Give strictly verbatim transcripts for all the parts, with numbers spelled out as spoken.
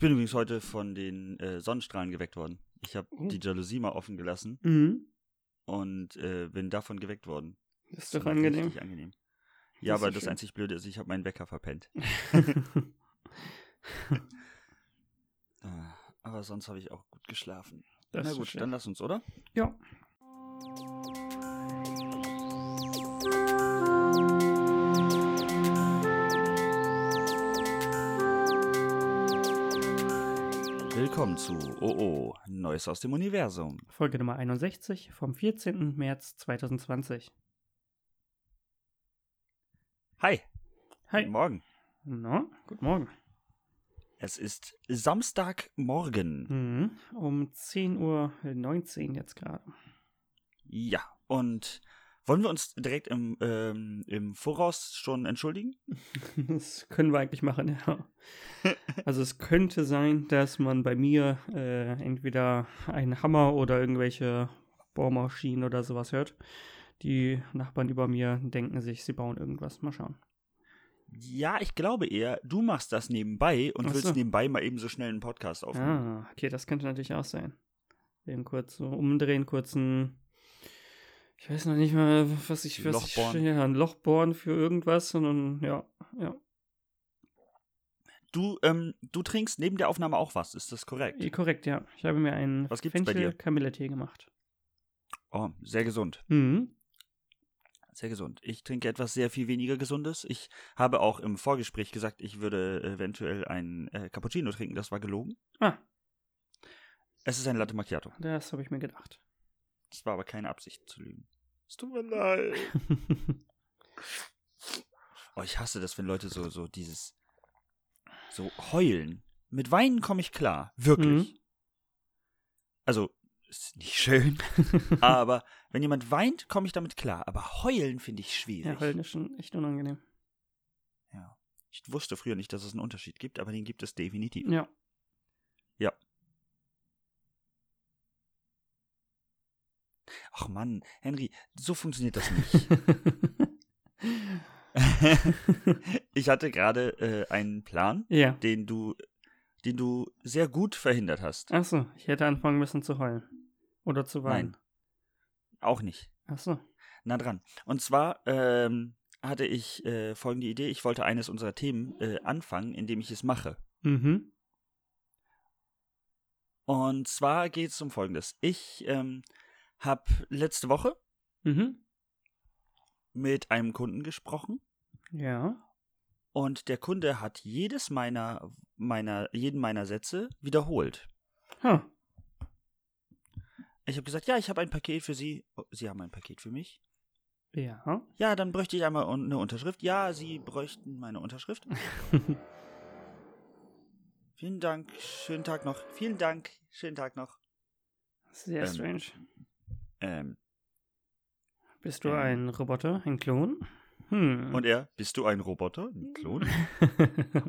bin übrigens heute von den äh, Sonnenstrahlen geweckt worden. Ich habe oh. die Jalousie mal offen gelassen mhm. und äh, bin davon geweckt worden. Das ist das doch angenehm. Richtig angenehm. Ja, das aber das schön. Einzig Blöde ist, ich habe meinen Wecker verpennt. Aber sonst habe ich auch gut geschlafen. Das Na gut, schön. Dann lass uns, oder? Ja. Willkommen zu O O, Neues aus dem Universum. Folge Nummer einundsechzig vom vierzehnten März zweitausendzwanzig. Hi. Hi. Guten Morgen. No, guten Morgen. Es ist Samstagmorgen. Mhm, um zehn Uhr neunzehn jetzt gerade. Ja, und wollen wir uns direkt im, ähm, im Voraus schon entschuldigen? Das können wir eigentlich machen, ja. Also es könnte sein, dass man bei mir äh, entweder einen Hammer oder irgendwelche Bohrmaschinen oder sowas hört. Die Nachbarn über mir denken sich, sie bauen irgendwas. Mal schauen. Ja, ich glaube eher, du machst das nebenbei und Achso. willst nebenbei mal eben so schnell einen Podcast aufnehmen. Ah, okay, das könnte natürlich auch sein. Eben kurz so umdrehen, kurzen, ich weiß noch nicht mal, was ich, was ich, ja, ein Loch bohren für irgendwas und dann, ja, ja. Du, ähm, du trinkst neben der Aufnahme auch was, ist das korrekt? Korrekt, ja. Ich habe mir einen Fenchel-Kamilletee gemacht. Oh, sehr gesund. Mhm. Sehr gesund. Ich trinke etwas sehr viel weniger Gesundes. Ich habe auch im Vorgespräch gesagt, ich würde eventuell einen äh, Cappuccino trinken. Das war gelogen. Ah. Es ist ein Latte Macchiato. Das habe ich mir gedacht. Das war aber keine Absicht zu lügen. Es tut mir leid. Oh, ich hasse das, wenn Leute so, so dieses, so heulen. Mit Weinen komme ich klar. Wirklich. Mhm. Also, ist nicht schön, aber wenn jemand weint, komme ich damit klar. Aber heulen finde ich schwierig. Ja, heulen ist schon echt unangenehm. Ja. Ich wusste früher nicht, dass es einen Unterschied gibt, aber den gibt es definitiv. Ja. Ja. Ach Mann, Henry, so funktioniert das nicht. Ich hatte gerade äh, einen Plan, ja. den du... den du sehr gut verhindert hast. Ach so, ich hätte anfangen müssen zu heulen. Oder zu weinen. Nein, auch nicht. Ach so. Na dran. Und zwar ähm, hatte ich äh, folgende Idee. Ich wollte eines unserer Themen äh, anfangen, indem ich es mache. Mhm. Und zwar geht es um Folgendes. Ich ähm, habe letzte Woche mhm. mit einem Kunden gesprochen. Ja. Und der Kunde hat jedes meiner, meiner, jeden meiner Sätze wiederholt. Hm. Ich habe gesagt, ja, ich habe ein Paket für Sie. Oh, Sie haben ein Paket für mich? Ja. Ja, dann bräuchte ich einmal eine Unterschrift. Ja, Sie bräuchten meine Unterschrift. Vielen Dank, schönen Tag noch. Vielen Dank, schönen Tag noch. Sehr ähm, strange. Ähm. Bist du ähm, ein Roboter, ein Klon? Hm. Und er, bist du ein Roboter, ein Klon?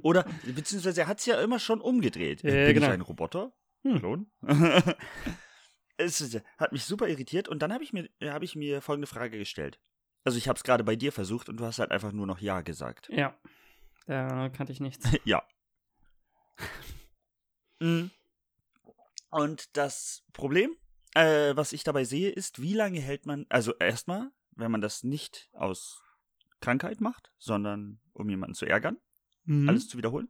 Oder, beziehungsweise er hat es ja immer schon umgedreht. Äh, Bin genau. ich ein Roboter, ein hm. Klon? Es hat mich super irritiert und dann habe ich, hab ich mir folgende Frage gestellt. Also ich habe es gerade bei dir versucht und du hast halt einfach nur noch Ja gesagt. Ja, da kannte ich nichts. Ja. Und das Problem, äh, was ich dabei sehe, ist, wie lange hält man, also erstmal, wenn man das nicht aus Krankheit macht, sondern um jemanden zu ärgern, mhm. alles zu wiederholen,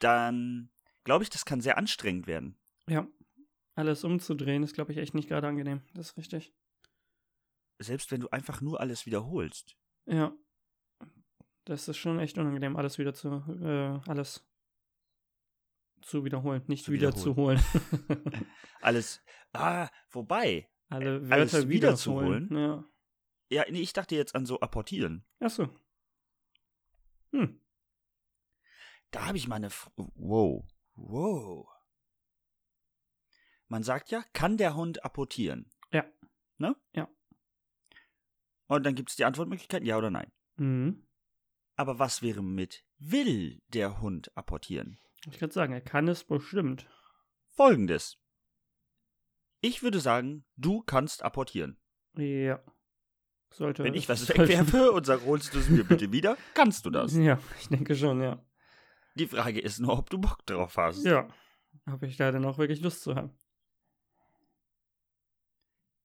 dann glaube ich, das kann sehr anstrengend werden. Ja, alles umzudrehen ist, glaube ich, echt nicht gerade angenehm. Das ist richtig. Selbst wenn du einfach nur alles wiederholst. Ja, das ist schon echt unangenehm, alles wieder zu, äh, alles zu wiederholen, nicht zu wieder wiederholen. zu holen. alles, ah, wobei, Alle Wörter alles wieder zu holen, ja. Ja, nee, ich dachte jetzt an so apportieren. Ach so. Hm. Da habe ich mal eine... F- wow. Wow. Man sagt ja, kann der Hund apportieren? Ja. Ne? Ja. Und dann gibt es die Antwortmöglichkeit, ja oder nein. Mhm. Aber was wäre mit, will der Hund apportieren? Ich würde sagen, er kann es bestimmt. Folgendes. Ich würde sagen, du kannst apportieren. Ja. Sollte, Wenn ich was sollte. wegwerfe und sage, holst du es mir bitte wieder, kannst du das. Ja, ich denke schon, ja. Die Frage ist nur, ob du Bock drauf hast. Ja, ob ich da dann auch wirklich Lust zu haben.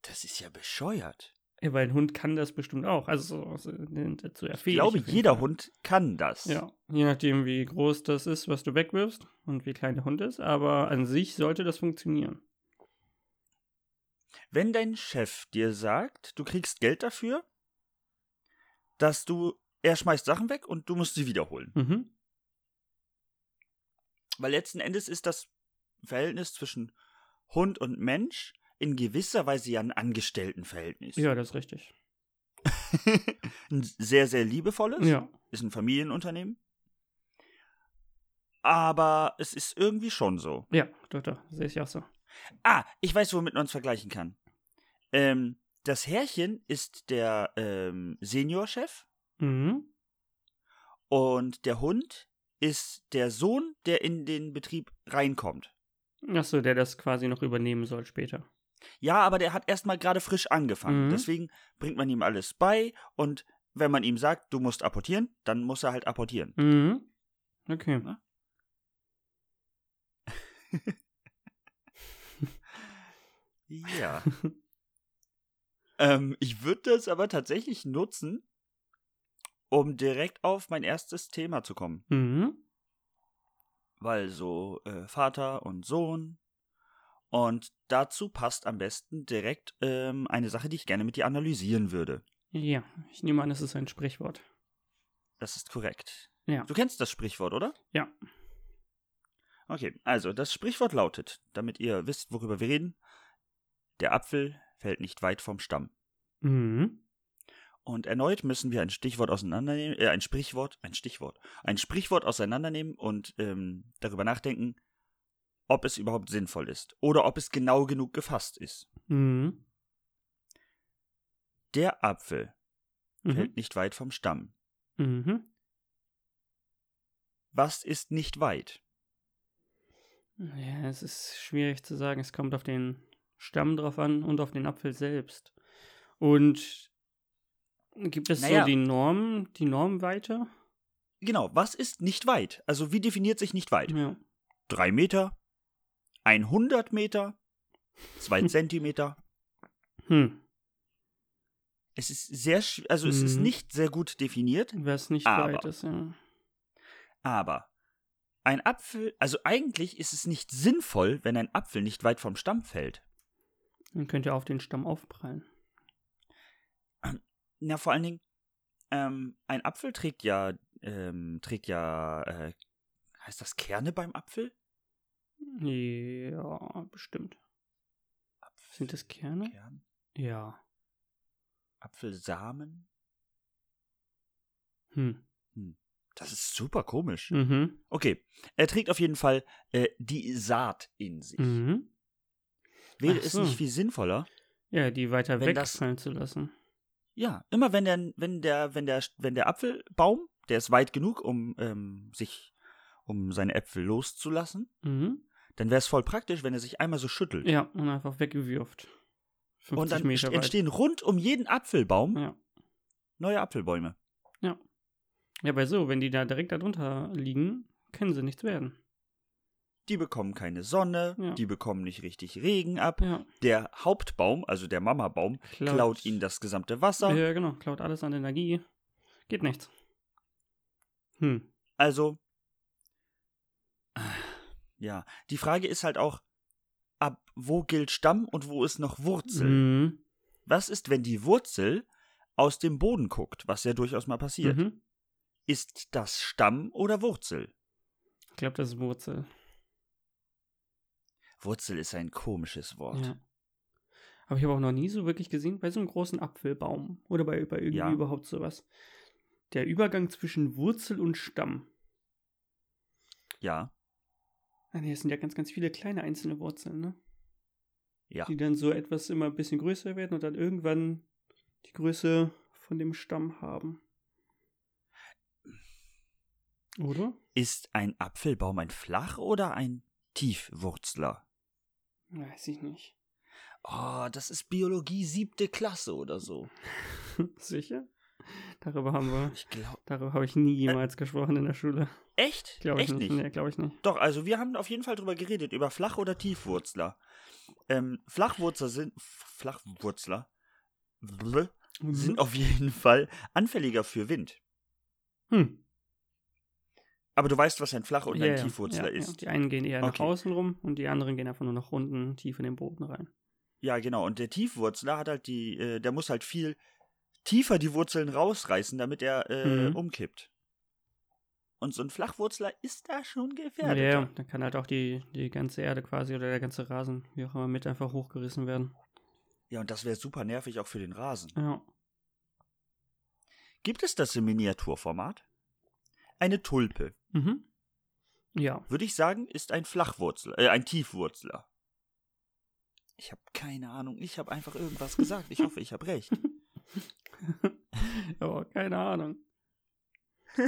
Das ist ja bescheuert. Ja, weil ein Hund kann das bestimmt auch. Also so, dazu erfähig. Ich glaube, jeder Hund kann das. Ja, je nachdem, wie groß das ist, was du wegwirfst und wie klein der Hund ist. Aber an sich sollte das funktionieren. Wenn dein Chef dir sagt, du kriegst Geld dafür, dass du, er schmeißt Sachen weg und du musst sie wiederholen. Mhm. Weil letzten Endes ist das Verhältnis zwischen Hund und Mensch in gewisser Weise ja ein Angestelltenverhältnis. Ja, das ist richtig. Ein sehr, sehr liebevolles. Ja. Ist ein Familienunternehmen. Aber es ist irgendwie schon so. Ja, doch, doch. Sehe ich auch so. Ah, ich weiß, womit man es vergleichen kann. Ähm, das Herrchen ist der ähm, Seniorchef. Mhm. Und der Hund ist der Sohn, der in den Betrieb reinkommt. Achso, der das quasi noch übernehmen soll später. Ja, aber der hat erstmal gerade frisch angefangen. Mhm. Deswegen bringt man ihm alles bei und wenn man ihm sagt, du musst apportieren, dann muss er halt apportieren. Mhm. Okay. Ja. ähm, ich würde das aber tatsächlich nutzen, um direkt auf mein erstes Thema zu kommen. Mhm. Weil so äh, Vater und Sohn. Und dazu passt am besten direkt ähm, eine Sache, die ich gerne mit dir analysieren würde. Ja, ich nehme an, es ist ein Sprichwort. Das ist korrekt. Ja. Du kennst das Sprichwort, oder? Ja. Okay, also das Sprichwort lautet, damit ihr wisst, worüber wir reden, der Apfel fällt nicht weit vom Stamm. Mhm. Und erneut müssen wir ein Stichwort auseinandernehmen, äh, ein Sprichwort, ein Stichwort, ein Sprichwort auseinandernehmen und ähm, darüber nachdenken, ob es überhaupt sinnvoll ist oder ob es genau genug gefasst ist. Mhm. Der Apfel mhm. fällt nicht weit vom Stamm. Mhm. Was ist nicht weit? Ja, es ist schwierig zu sagen. Es kommt auf den Stamm drauf an und auf den Apfel selbst. Und gibt es naja. so die Norm, die Normweite? Genau, was ist nicht weit? Also wie definiert sich nicht weit? Ja. Drei Meter? hundert Meter, zwei Zentimeter. Hm. Es ist sehr, sch- also es hm. ist nicht sehr gut definiert. Was nicht aber, weit ist, ja. Aber ein Apfel, also eigentlich ist es nicht sinnvoll, wenn ein Apfel nicht weit vom Stamm fällt. Dann könnte er auf den Stamm aufprallen. Na, vor allen Dingen, ähm, ein Apfel trägt ja, ähm, trägt ja, äh, heißt das Kerne beim Apfel? Ja, bestimmt. Apfel, sind das Kerne? Kern? Ja. Apfelsamen? Hm. hm. Das ist super komisch. Mhm. Okay, er trägt auf jeden Fall äh, die Saat in sich. Mhm. Wäre Ach so. es nicht viel sinnvoller? Ja, die weiter wegfallen zu lassen. Ja, immer wenn der, wenn der, wenn der, wenn der Apfelbaum, der ist weit genug, um ähm, sich um seine Äpfel loszulassen, mhm. dann wäre es voll praktisch, wenn er sich einmal so schüttelt. Ja, und einfach wegwirft. Und dann Meter entstehen weit. Rund um jeden Apfelbaum ja. neue Apfelbäume. Ja. Ja, weil so, wenn die da direkt darunter liegen, können sie nichts werden. Die bekommen keine Sonne, ja. die bekommen nicht richtig Regen ab. Ja. Der Hauptbaum, also der Mamabaum, klaut, klaut ihnen das gesamte Wasser. Ja, genau, klaut alles an Energie. Geht nichts. Hm. Also ja, die Frage ist halt auch, ab wo gilt Stamm und wo ist noch Wurzel? Mhm. Was ist, wenn die Wurzel aus dem Boden guckt, was ja durchaus mal passiert? Mhm. Ist das Stamm oder Wurzel? Ich glaube, das ist Wurzel. Wurzel ist ein komisches Wort. Ja. Aber ich habe auch noch nie so wirklich gesehen, bei so einem großen Apfelbaum oder bei, bei irgendwie ja. überhaupt sowas. Der Übergang zwischen Wurzel und Stamm. Ja. Ach nee, es sind ja ganz, ganz viele kleine einzelne Wurzeln, ne? Ja. Die dann so etwas immer ein bisschen größer werden und dann irgendwann die Größe von dem Stamm haben. Oder? Ist ein Apfelbaum ein Flach- oder ein Tiefwurzler? Weiß ich nicht. Oh, das ist Biologie siebte Klasse oder so. Sicher? Darüber haben wir, ich glaub, darüber habe ich nie jemals äh, gesprochen in der Schule. Echt? Glaub ich echt nicht. nicht? Nee, glaube ich nicht. Doch, also wir haben auf jeden Fall drüber geredet, über Flach- oder Tiefwurzler. Ähm, Flachwurzler sind, Flachwurzler blö, mhm. sind auf jeden Fall anfälliger für Wind. Hm. Aber du weißt, was ein Flach- und ja, ein Tiefwurzler ja, ist. Ja. Die einen gehen eher okay. nach außen rum und die anderen gehen einfach nur nach unten, tief in den Boden rein. Ja, genau. Und der Tiefwurzler hat halt die, äh, der muss halt viel tiefer die Wurzeln rausreißen, damit er äh, mhm. umkippt. Und so ein Flachwurzler ist da schon gefährdet. Ja, ja, dann kann halt auch die, die ganze Erde quasi oder der ganze Rasen, wie auch immer, mit einfach hochgerissen werden. Ja, und das wäre super nervig auch für den Rasen. Ja. Gibt es das im Miniaturformat? Eine Tulpe. Mhm. Ja. Würde ich sagen, ist ein Flachwurzler, äh, ein Tiefwurzler. Ich habe keine Ahnung, ich habe einfach irgendwas gesagt. Ich hoffe, ich habe recht. Aber keine Ahnung.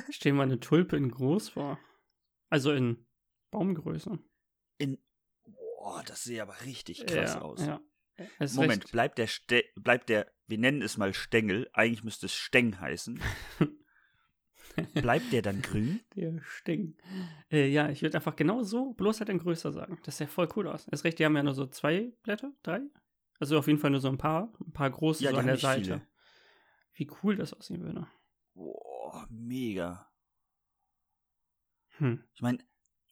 Stehen wir eine Tulpe in groß vor. Also in Baumgröße. In. Boah, das sieht aber richtig krass ja, aus. Ja. Moment, bleibt der, Ste- bleibt der, wir nennen es mal Stängel, eigentlich müsste es Stäng heißen. Bleibt der dann grün? Der Stäng. Äh, ja, ich würde einfach genau so, bloß halt in größer sagen. Das sieht ja voll cool aus. Ist recht, die haben ja nur so zwei Blätter, drei. Also auf jeden Fall nur so ein paar, ein paar große ja, so an der Seite. Viele. Wie cool das aussehen würde. Boah, mega. Hm. Ich meine,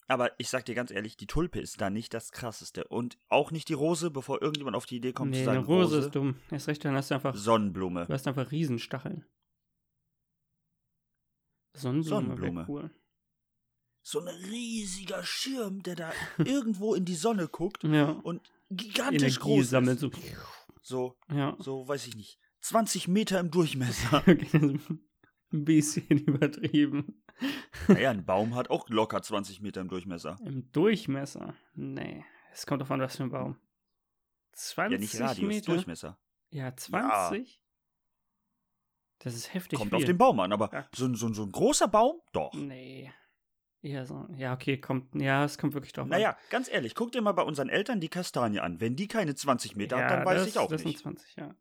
aber ich sag dir ganz ehrlich, die Tulpe ist da nicht das Krasseste. Und auch nicht die Rose, bevor irgendjemand auf die Idee kommt nee, zu sagen, eine Rose. Rose ist dumm. Erst recht, dann hast du einfach Sonnenblume. Du hast einfach Riesenstacheln. Sonnenblume, Sonnenblume. Cool. So ein riesiger Schirm, der da irgendwo in die Sonne guckt ja. und gigantisch Energie groß sammelt. So, so, ja. so, weiß ich nicht, zwanzig Meter im Durchmesser. Ein bisschen übertrieben. Naja, ein Baum hat auch locker zwanzig Meter im Durchmesser. Im Durchmesser? Nee, es kommt auf an, was für ein Baum. zwanzig Meter? Ja, nicht Radius, Meter? Durchmesser. Ja, zwanzig? Ja. Das ist heftig. Kommt viel. Auf den Baum an, aber ja. so, so, so ein großer Baum? Doch. Nee. Ja, so, ja, okay, kommt. Ja, es kommt wirklich drauf naja, an. Naja, ganz ehrlich, guck dir mal bei unseren Eltern die Kastanie an. Wenn die keine zwanzig Meter ja, hat, dann das, weiß ich auch das nicht. Das sind zwanzig, ja.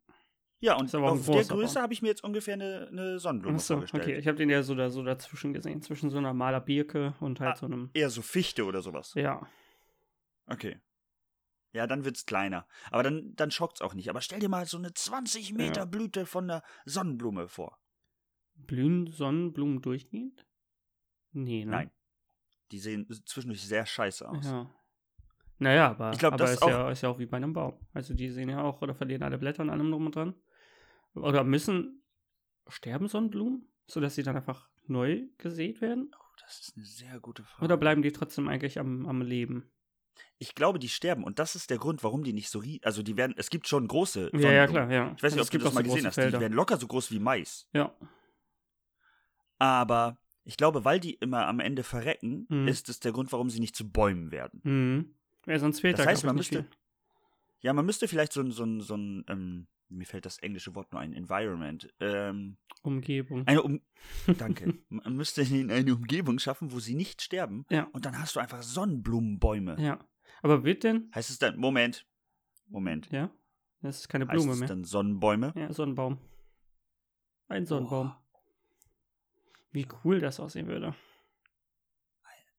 Ja, und auf der Größe habe ich mir jetzt ungefähr eine, eine Sonnenblume Achso, vorgestellt. Okay, ich habe den ja so, da, so dazwischen gesehen. Zwischen so einer Malerbirke und halt ah, so einem. Eher so Fichte oder sowas. Ja. Okay. Ja, dann wird's kleiner. Aber dann, dann schockt's auch nicht. Aber stell dir mal so eine zwanzig Meter ja. Blüte von einer Sonnenblume vor. Blühen Sonnenblumen durchgehend? Nee, ne? Nein. Die sehen zwischendurch sehr scheiße aus. Ja. Naja, aber, ich glaub, aber das ist, auch ja, ist ja auch wie bei einem Baum. Also die sehen ja auch, oder verlieren alle Blätter an allem drum und dran. Oder müssen sterben Sonnenblumen, sodass sie dann einfach neu gesät werden? Oh, das ist eine sehr gute Frage. Oder bleiben die trotzdem eigentlich am, am Leben? Ich glaube, die sterben und das ist der Grund, warum die nicht so riesig, also die werden, es gibt schon große Sonnenblumen. Ja, ja, klar, ja. Ich weiß nicht, ob du das mal gesehen hast, die werden locker so groß wie Mais. Ja. Aber ich glaube, weil die immer am Ende verrecken, mhm. ist es der Grund, warum sie nicht zu Bäumen werden. Mhm. Ja, sonst fehlt da, glaube ich, nicht viel. Ja, man müsste vielleicht so ein, so ein, so ein ähm, mir fällt das englische Wort nur ein, Environment. Ähm, Umgebung. Eine um- Danke. Man müsste ihnen eine Umgebung schaffen, wo sie nicht sterben. Ja. Und dann hast du einfach Sonnenblumenbäume. Ja. Aber wird denn? Heißt es dann, Moment, Moment. Ja, das ist keine Blume mehr. Heißt es dann Sonnenbäume? Ja, Sonnenbaum. Ein Sonnenbaum. Oh. Wie cool das aussehen würde.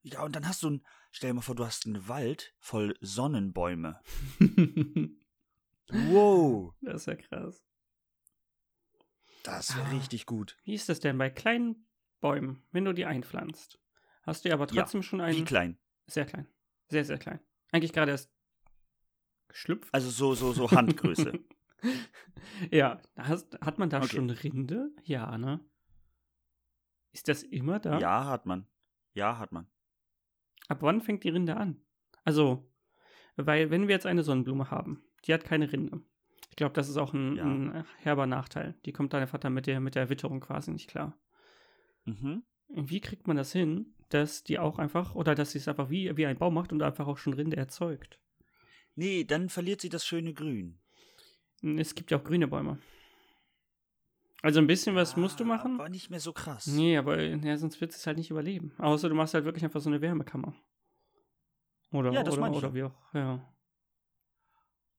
Ja, und dann hast du ein, stell dir mal vor, du hast einen Wald voll Sonnenbäume. Wow. Das ist ja krass. Das wäre ah. richtig gut. Wie ist das denn bei kleinen Bäumen, wenn du die einpflanzt? Hast du aber trotzdem ja, schon einen. Wie klein? Sehr klein. Sehr, sehr klein. Eigentlich gerade erst geschlüpft. Also so, so, so Handgröße. Ja. Hast, hat man da okay. schon Rinde? Ja, ne? Ist das immer da? Ja, hat man. Ja, hat man. Ab wann fängt die Rinde an? Also, weil wenn wir jetzt eine Sonnenblume haben, die hat keine Rinde. Ich glaube, das ist auch ein, ja. ein herber Nachteil. Die kommt dann einfach dann mit der, mit der Witterung quasi nicht klar. Mhm. Wie kriegt man das hin, dass die auch einfach, oder dass sie es einfach wie, wie ein Baum macht und einfach auch schon Rinde erzeugt? Nee, dann verliert sie das schöne Grün. Es gibt ja auch grüne Bäume. Also ein bisschen was ah, musst du machen. War nicht mehr so krass. Nee, aber ja, sonst wird es halt nicht überleben. Außer du machst halt wirklich einfach so eine Wärmekammer. Oder, ja, das oder, oder wie auch, ja.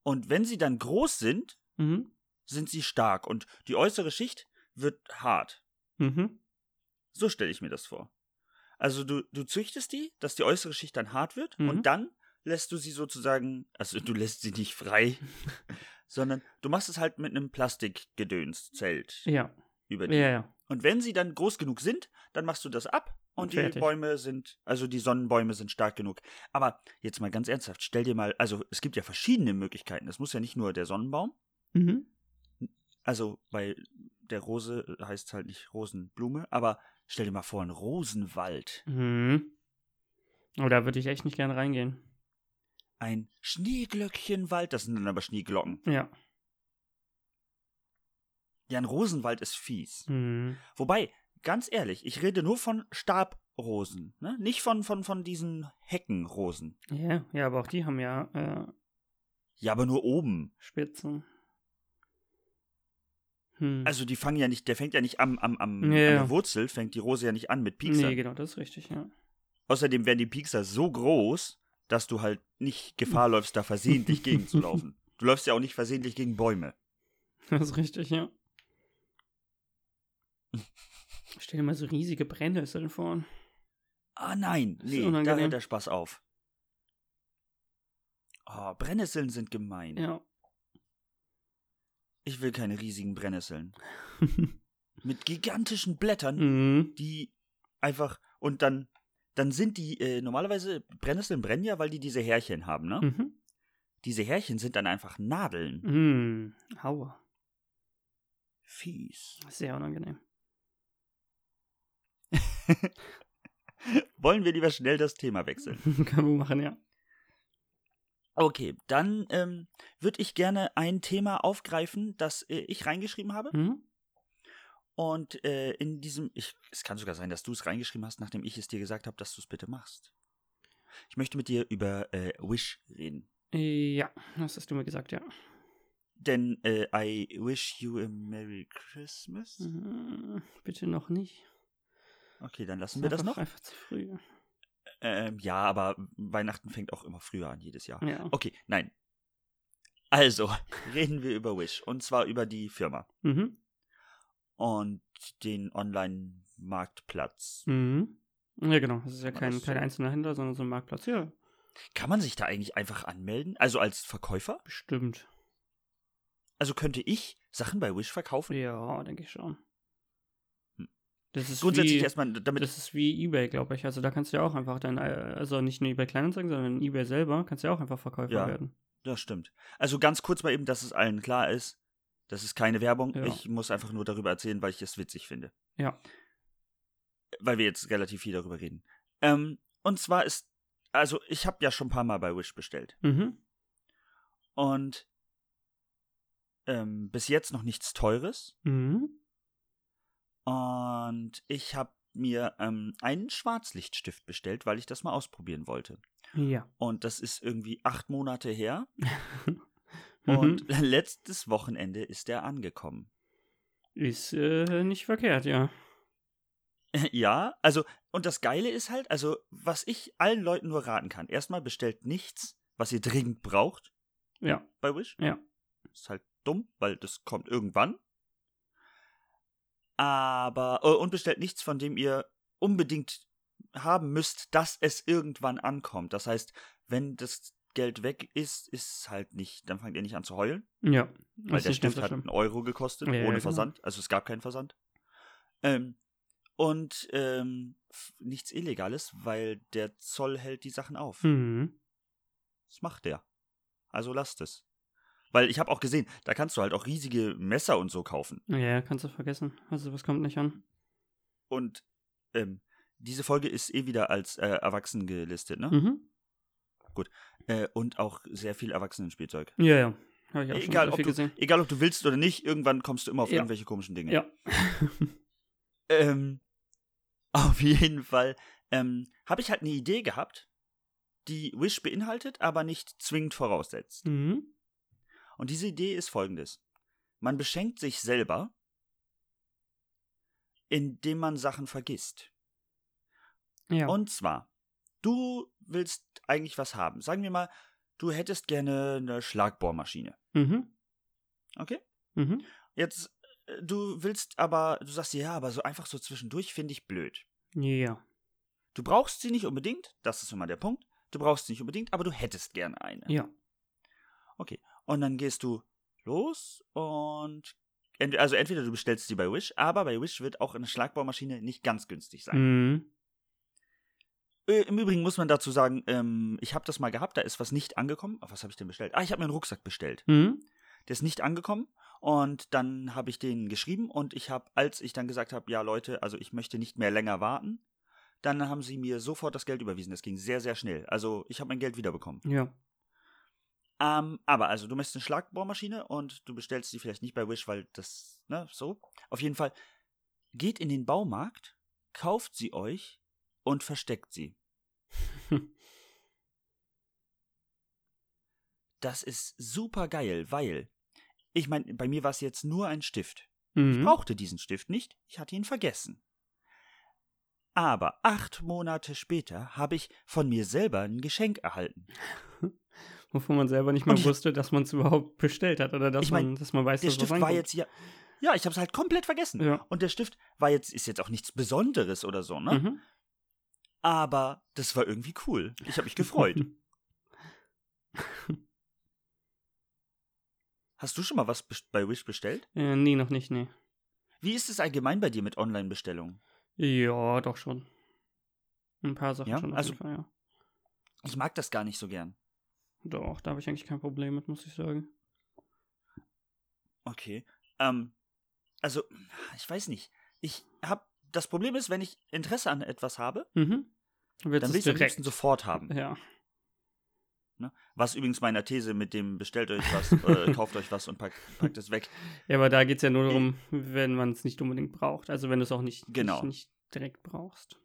Und wenn sie dann groß sind, mhm. sind sie stark. Und die äußere Schicht wird hart. Mhm. So stelle ich mir das vor. Also du, du züchtest die, dass die äußere Schicht dann hart wird, mhm, und dann lässt du sie sozusagen, also du lässt sie nicht frei, sondern du machst es halt mit einem Plastikgedönszelt. Ja. Über die. Ja, ja. Und wenn sie dann groß genug sind, dann machst du das ab und, und die fertig. Bäume sind, also die Sonnenbäume sind stark genug. Aber jetzt mal ganz ernsthaft, stell dir mal, also es gibt ja verschiedene Möglichkeiten. Es muss ja nicht nur der Sonnenbaum. Mhm. Also bei der Rose heißt es halt nicht Rosenblume, aber stell dir mal vor, ein Rosenwald. Mhm. Oh, da würde ich echt nicht gerne reingehen. Ein Schneeglöckchenwald, das sind dann aber Schneeglocken. Ja. Ja, ein Rosenwald ist fies. Mhm. Wobei, ganz ehrlich, ich rede nur von Stabrosen, ne? Nicht von, von, von diesen Heckenrosen. Ja, ja, aber auch die haben ja äh, ja, aber nur oben. Spitzen. Hm. Also die fangen ja nicht, der fängt ja nicht am, am, am ja, an der Wurzel, fängt die Rose ja nicht an mit Piekser. Nee, genau, das ist richtig, ja. Außerdem werden die Piekser so groß, dass du halt nicht Gefahr läufst, da versehentlich gegen zu laufen. Du läufst ja auch nicht versehentlich gegen Bäume. Das ist richtig, ja. Ich stell dir mal so riesige Brennnesseln vor. Ah nein, nee, da hört der Spaß auf. Oh, Brennnesseln sind gemein. Ja. Ich will keine riesigen Brennnesseln. Mit gigantischen Blättern, mhm, die einfach, und dann, dann sind die, äh, normalerweise, Brennnesseln brennen ja, weil die diese Härchen haben, ne? Mhm. Diese Härchen sind dann einfach Nadeln. Mhm. Aua. Fies. Sehr unangenehm. Wollen wir lieber schnell das Thema wechseln? Können wir machen, ja. Okay, dann ähm, würde ich gerne ein Thema aufgreifen, das äh, ich reingeschrieben habe. Mhm. Und äh, in diesem, ich, es kann sogar sein, dass du es reingeschrieben hast, nachdem ich es dir gesagt habe, dass du es bitte machst. Ich möchte mit dir über äh, Wish reden. Ja, das hast du mir gesagt, ja. Denn äh, I wish you a Merry Christmas. Mhm, bitte noch nicht. Okay, dann lassen wir das noch. Einfach zu früh. Ähm, ja, aber Weihnachten fängt auch immer früher an, jedes Jahr. Ja. Okay, nein. Also, reden wir über Wish. Und zwar über die Firma. Mhm. Und den Online-Marktplatz. Mhm. Ja, genau. Das ist ja kein, kein einzelner Händler, sondern so ein Marktplatz. Ja. Kann man sich da eigentlich einfach anmelden? Also als Verkäufer? Bestimmt. Also könnte ich Sachen bei Wish verkaufen? Ja, denke ich schon. Das ist grundsätzlich wie, erstmal damit. Das ist wie eBay, glaube ich. Also da kannst du ja auch einfach dann, also nicht nur eBay Kleinanzeigen, sondern eBay selber, kannst du ja auch einfach Verkäufer ja, werden. Ja, stimmt. Also ganz kurz mal eben, dass es allen klar ist, das ist keine Werbung. Ja. Ich muss einfach nur darüber erzählen, weil ich es witzig finde. Ja. Weil wir jetzt relativ viel darüber reden. Ähm, und zwar ist, also ich habe ja schon ein paar Mal bei Wish bestellt. Mhm. Und ähm, bis jetzt noch nichts Teures. Mhm. Und ich habe mir ähm, einen Schwarzlichtstift bestellt, weil ich das mal ausprobieren wollte. Ja. Und das ist irgendwie acht Monate her. Und mhm, letztes Wochenende ist er angekommen. Ist äh, nicht verkehrt, ja. Ja, also, und das Geile ist halt, also, was ich allen Leuten nur raten kann. Erstmal bestellt nichts, was ihr dringend braucht. Ja. Bei Wish. Ja. Ist halt dumm, weil das kommt irgendwann. Aber, und bestellt nichts, von dem ihr unbedingt haben müsst, dass es irgendwann ankommt. Das heißt, wenn das Geld weg ist, ist es halt nicht, dann fangt ihr nicht an zu heulen. Ja. Weil der Stift hat einen Euro gekostet, ja, ohne ja, genau. Versand. Also es gab keinen Versand. Ähm, und ähm, nichts Illegales, weil der Zoll hält die Sachen auf. Mhm. Das macht der. Also lasst es. Weil ich habe auch gesehen, da kannst du halt auch riesige Messer und so kaufen. Ja, kannst du vergessen. Also was kommt nicht an. Und ähm, diese Folge ist eh wieder als äh, Erwachsen gelistet, ne? Mhm. Gut. Äh, und auch sehr viel Erwachsenenspielzeug. Ja, ja. Habe ich auch egal, schon ob viel du, gesehen. Egal, ob du willst oder nicht, irgendwann kommst du immer auf ja, irgendwelche komischen Dinge. Ja. ähm, auf jeden Fall ähm, habe ich halt eine Idee gehabt, die Wish beinhaltet, aber nicht zwingend voraussetzt. Mhm. Und diese Idee ist folgendes. Man beschenkt sich selber, indem man Sachen vergisst. Ja. Und zwar, du willst eigentlich was haben. Sagen wir mal, du hättest gerne eine Schlagbohrmaschine. Mhm. Okay? Mhm. Jetzt du willst aber, du sagst ja, aber so einfach so zwischendurch finde ich blöd. Ja. Du brauchst sie nicht unbedingt, das ist immer der Punkt, du brauchst sie nicht unbedingt, aber du hättest gerne eine. Ja. Okay, und dann gehst du los und, ent- also entweder du bestellst sie bei Wish, aber bei Wish wird auch eine Schlagbohrmaschine nicht ganz günstig sein. Mhm. Im Übrigen muss man dazu sagen, ähm, ich habe das mal gehabt, da ist was nicht angekommen. Was habe ich denn bestellt? Ah, ich habe mir einen Rucksack bestellt. Mhm. Der ist nicht angekommen und dann habe ich den geschrieben und ich habe, als ich dann gesagt habe, ja Leute, also ich möchte nicht mehr länger warten, dann haben sie mir sofort das Geld überwiesen. Das ging sehr, sehr schnell. Also ich habe mein Geld wiederbekommen. Ja. Ähm, aber also du möchtest eine Schlagbohrmaschine und du bestellst die vielleicht nicht bei Wish, weil das, ne, so. Auf jeden Fall, geht in den Baumarkt, kauft sie euch und versteckt sie. Das ist super geil, weil, ich meine, bei mir war es jetzt nur ein Stift. Mhm. Ich brauchte diesen Stift nicht, ich hatte ihn vergessen. Aber acht Monate später habe ich von mir selber ein Geschenk erhalten. Wovon man selber nicht mal ich, wusste, dass man es überhaupt bestellt hat oder dass, ich mein, man, dass man weiß, dass es was reinkommt. Der Stift war jetzt ja, ja, ich habe es halt komplett vergessen. Ja. Und der Stift war jetzt, ist jetzt auch nichts Besonderes oder so, ne? Mhm. Aber das war irgendwie cool. Ich habe mich gefreut. Hast du schon mal was bei Wish bestellt? Äh, nee, noch nicht, nee. Wie ist es allgemein bei dir mit Online-Bestellungen? Ja, doch schon. Ein paar Sachen ja? schon auf also, jeden Fall, ja. Ich mag das gar nicht so gern. Doch, da habe ich eigentlich kein Problem mit, muss ich sagen. Okay. Ähm, also, ich weiß nicht. Ich habe Das Problem ist, wenn ich Interesse an etwas habe, mhm. dann will ich es am liebsten sofort haben. Ja. Ne? Was übrigens meiner These mit dem bestellt euch was, äh, kauft euch was und packt, packt es weg. Ja, aber da geht es ja nur darum, wenn man es nicht unbedingt braucht. Also wenn du es auch nicht, genau. nicht, nicht direkt brauchst.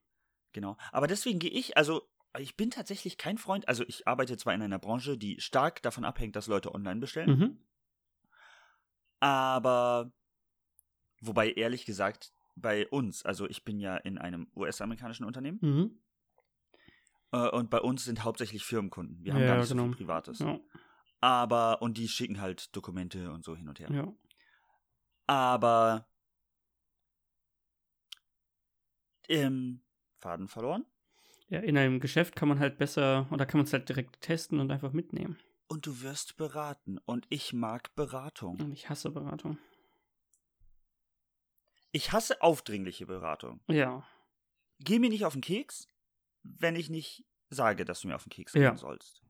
Genau. Aber deswegen gehe ich, also ich bin tatsächlich kein Freund, also ich arbeite zwar in einer Branche, die stark davon abhängt, dass Leute online bestellen. Mhm. Aber wobei ehrlich gesagt bei uns, also ich bin ja in einem U S-amerikanischen Unternehmen mhm. äh, und bei uns sind hauptsächlich Firmenkunden. Wir haben ja, gar nicht genau. so viel Privates. Ja. Aber, und die schicken halt Dokumente und so hin und her. Ja. Aber, ähm, Faden verloren? Ja, in einem Geschäft kann man halt besser, oder kann man es halt direkt testen und einfach mitnehmen. Und du wirst beraten und ich mag Beratung. Und ich hasse Beratung. Ich hasse aufdringliche Beratung. Ja. Geh mir nicht auf den Keks, wenn ich nicht sage, dass du mir auf den Keks gehen ja. sollst.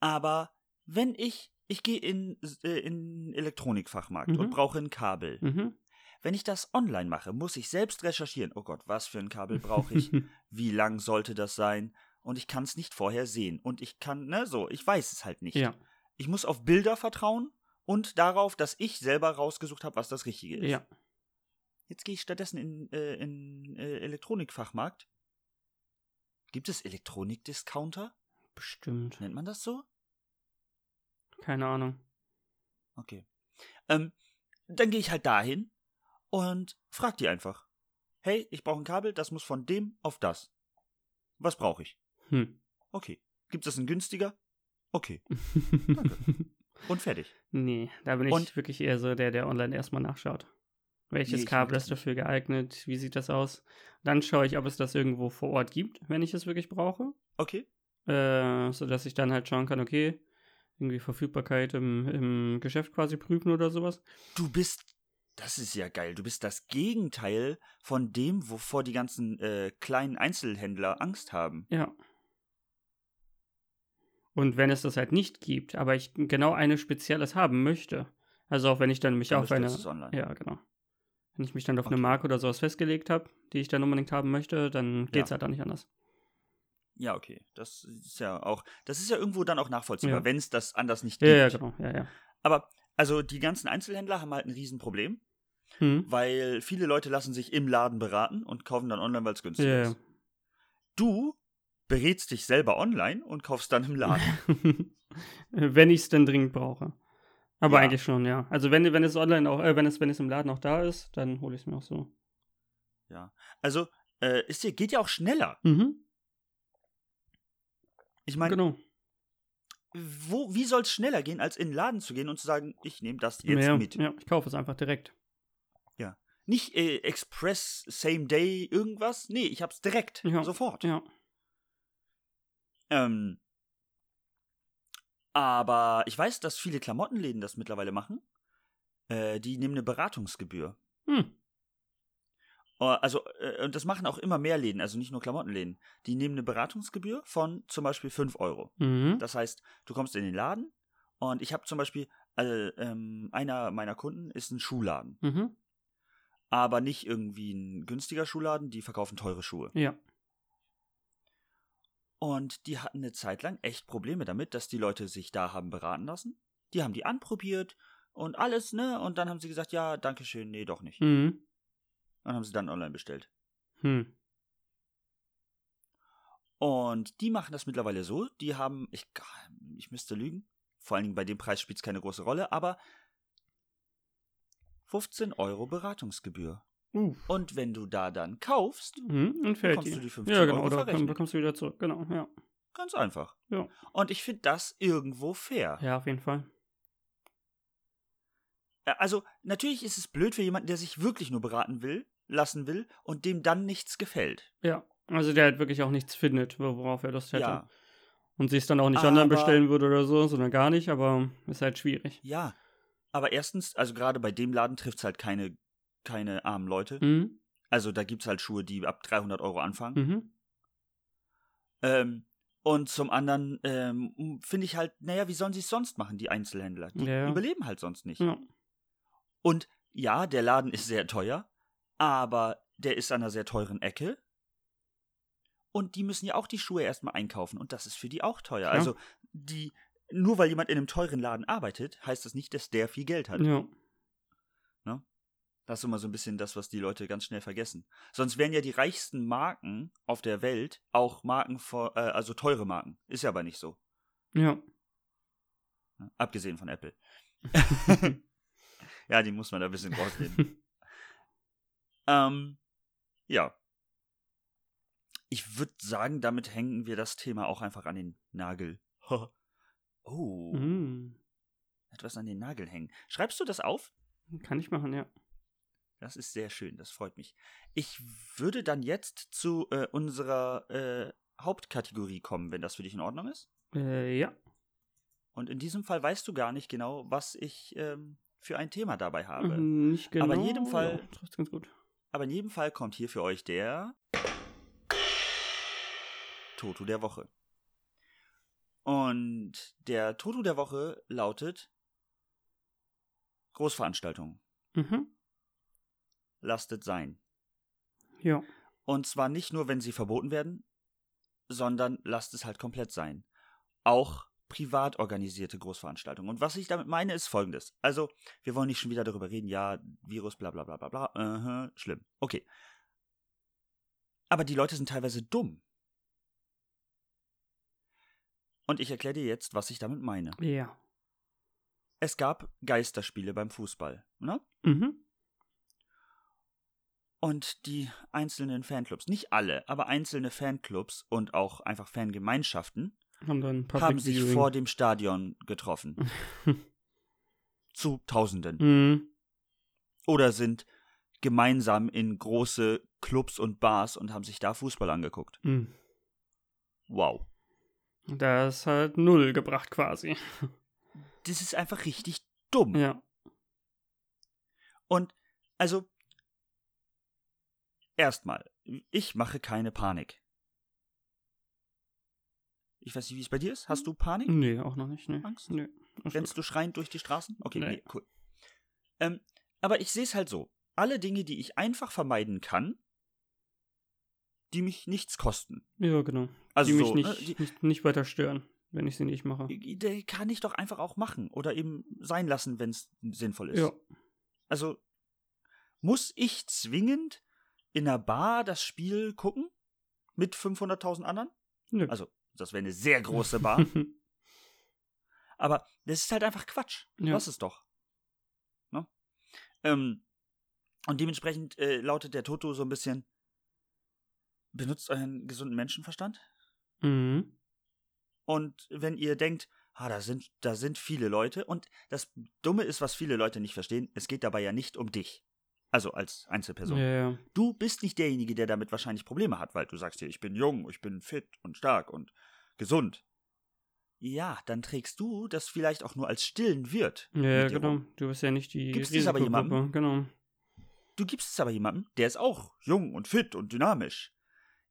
Aber wenn ich, ich gehe in in Elektronikfachmarkt mhm. und brauche ein Kabel. Mhm. Wenn ich das online mache, muss ich selbst recherchieren. Oh Gott, was für ein Kabel brauche ich? Wie lang sollte das sein? Und ich kann es nicht vorher sehen. Und ich kann, ne, so, ich weiß es halt nicht. Ja. Ich muss auf Bilder vertrauen und darauf, dass ich selber rausgesucht habe, was das Richtige ist. Ja. Jetzt gehe ich stattdessen in äh, in äh, Elektronikfachmarkt. Gibt es Elektronik-Discounter? Bestimmt. Nennt man das so? Keine Ahnung. Okay. Ähm, dann gehe ich halt dahin und frag die einfach. Hey, ich brauche ein Kabel, das muss von dem auf das. Was brauche ich? Hm. Okay. Gibt es einen günstiger? Okay. Danke. Und fertig. Nee, da bin ich und, wirklich eher so der, der online erstmal nachschaut. Welches nee, Kabel ist dafür geeignet? Wie sieht das aus? Dann schaue ich, ob es das irgendwo vor Ort gibt, wenn ich es wirklich brauche. Okay. Äh, sodass ich dann halt schauen kann, okay, irgendwie Verfügbarkeit im, im Geschäft quasi prüfen oder sowas. Du bist, das ist ja geil, du bist das Gegenteil von dem, wovor die ganzen äh, kleinen Einzelhändler Angst haben. Ja. Und wenn es das halt nicht gibt, aber ich genau eine Spezielles haben möchte, also auch wenn ich dann mich dann auf eine... Es online. Ja, genau. Wenn ich mich dann auf okay. eine Marke oder sowas festgelegt habe, die ich dann unbedingt haben möchte, dann geht's ja. halt dann nicht anders. Ja, okay. Das ist ja auch, das ist ja irgendwo dann auch nachvollziehbar, ja. wenn es das anders nicht gibt. Ja, ja, genau. Ja, ja. Aber, also die ganzen Einzelhändler haben halt ein Riesenproblem, mhm. weil viele Leute lassen sich im Laden beraten und kaufen dann online, weil es günstiger ja, ja. ist. Du berätst dich selber online und kaufst dann im Laden. Wenn ich es denn dringend brauche. Aber ja. eigentlich schon, ja. Also wenn, wenn es online auch, äh, wenn es, wenn es im Laden auch da ist, dann hole ich es mir auch so. Ja. Also, äh, es geht ja auch schneller. Mhm. Ich meine, genau. wo, wie soll es schneller gehen, als in den Laden zu gehen und zu sagen, ich nehme das jetzt ja, mit. Ja, ich kaufe es einfach direkt. Ja. Nicht äh, Express, Same Day, irgendwas. Nee, ich hab's direkt, ja. sofort. Ja. Ähm, aber ich weiß, dass viele Klamottenläden das mittlerweile machen. Äh, die nehmen eine Beratungsgebühr. Hm. Also, äh, und das machen auch immer mehr Läden, also nicht nur Klamottenläden. Die nehmen eine Beratungsgebühr von zum Beispiel fünf Euro. Mhm. Das heißt, du kommst in den Laden und ich habe zum Beispiel, also, ähm, einer meiner Kunden ist ein Schuhladen. Mhm. Aber nicht irgendwie ein günstiger Schuhladen, die verkaufen teure Schuhe. Ja. Und die hatten eine Zeit lang echt Probleme damit, dass die Leute sich da haben beraten lassen. Die haben die anprobiert und alles, ne? Und dann haben sie gesagt, ja, danke schön, nee, doch nicht. Mhm. Und haben sie dann online bestellt. Hm. Und die machen das mittlerweile so, die haben, ich, ich müsste lügen, vor allen Dingen bei dem Preis spielt es keine große Rolle, aber fünfzehn Euro Beratungsgebühr. Uh. Und wenn du da dann kaufst, hm, dann bekommst die. du die fünfzehn ja, genau, Euro verrechnet. Ja, genau, bekommst du wieder zurück, genau, ja. Ganz einfach. Ja. Und ich finde das irgendwo fair. Ja, auf jeden Fall. Also, natürlich ist es blöd für jemanden, der sich wirklich nur beraten will, lassen will und dem dann nichts gefällt. Ja, also der halt wirklich auch nichts findet, worauf er Lust hätte. Ja. Und sich es dann auch nicht aber, online bestellen würde oder so, sondern gar nicht, aber ist halt schwierig. Ja, aber erstens, also gerade bei dem Laden trifft es halt keine, keine armen Leute. Mhm. Also da gibt es halt Schuhe, die ab dreihundert Euro anfangen. Mhm. Ähm, und zum anderen ähm, finde ich halt, naja, wie sollen sie es sonst machen, die Einzelhändler? Die ja. überleben halt sonst nicht. Ja. Und ja, der Laden ist sehr teuer, aber der ist an einer sehr teuren Ecke. Und die müssen ja auch die Schuhe erstmal einkaufen. Und das ist für die auch teuer. Ja. Also, die, nur weil jemand in einem teuren Laden arbeitet, heißt das nicht, dass der viel Geld hat. Ja. Ne? Das ist immer so ein bisschen das, was die Leute ganz schnell vergessen. Sonst wären ja die reichsten Marken auf der Welt auch Marken, von, äh, also teure Marken. Ist ja aber nicht so. Ja. Abgesehen von Apple. Ja, die muss man da ein bisschen rausnehmen. ähm, ja. Ich würde sagen, damit hängen wir das Thema auch einfach an den Nagel. oh. Mm. Etwas an den Nagel hängen. Schreibst du das auf? Kann ich machen, ja. Das ist sehr schön, das freut mich. Ich würde dann jetzt zu äh, unserer äh, Hauptkategorie kommen, wenn das für dich in Ordnung ist. Äh, ja. Und in diesem Fall weißt du gar nicht genau, was ich... Ähm, für ein Thema dabei habe. Nicht genau. Aber in jedem Fall, ja, trifft's ganz gut. Aber in jedem Fall kommt hier für euch der Toto der Woche. Und der Toto der Woche lautet Großveranstaltungen. Mhm. Lasstet sein. Ja. Und zwar nicht nur, wenn sie verboten werden, sondern lasst es halt komplett sein. Auch privat organisierte Großveranstaltungen. Und was ich damit meine, ist Folgendes. Also, wir wollen nicht schon wieder darüber reden, ja, Virus, bla bla bla bla bla, uh-huh, schlimm. Okay. Aber die Leute sind teilweise dumm. Und ich erkläre dir jetzt, was ich damit meine. Ja. Es gab Geisterspiele beim Fußball, ne? Mhm. Und die einzelnen Fanclubs, nicht alle, aber einzelne Fanclubs und auch einfach Fangemeinschaften Haben, dann haben sich Viewing. vor dem Stadion getroffen. Zu Tausenden. Mhm. Oder sind gemeinsam in große Clubs und Bars und haben sich da Fußball angeguckt. Mhm. Wow. Das hat null gebracht quasi. Das ist einfach richtig dumm. Ja. Und also erstmal, ich mache keine Panik. Ich weiß nicht, wie es bei dir ist. Hast du Panik? Nee, auch noch nicht. Nee. Angst? Nee. Rennst du schreiend durch die Straßen? Okay, nee, nee cool. Ähm, aber ich sehe es halt so. Alle Dinge, die ich einfach vermeiden kann, die mich nichts kosten. Ja, genau. Also die mich so, nicht, ne? die, nicht, nicht weiter stören, wenn ich sie nicht mache. Die kann ich doch einfach auch machen oder eben sein lassen, wenn es sinnvoll ist. Ja. Also muss ich zwingend in einer Bar das Spiel gucken mit fünfhunderttausend anderen? Nö. Also das wäre eine sehr große Bar. Aber das ist halt einfach Quatsch. Ja. Lass es doch. Ne? Ähm, und dementsprechend äh, lautet der Toto so ein bisschen, benutzt euren gesunden Menschenverstand. Mhm. Und wenn ihr denkt, ah, da sind, da sind viele Leute. Und das Dumme ist, was viele Leute nicht verstehen, es geht dabei ja nicht um dich. Also als Einzelperson. Ja, ja. Du bist nicht derjenige, der damit wahrscheinlich Probleme hat, weil du sagst dir, ich bin jung, ich bin fit und stark und gesund. Ja, dann trägst du das vielleicht auch nur als stillen Wirt. Ja, genau. Rum. Du bist ja nicht die Risikogruppe. Genau. Du gibst es aber jemandem, der ist auch jung und fit und dynamisch.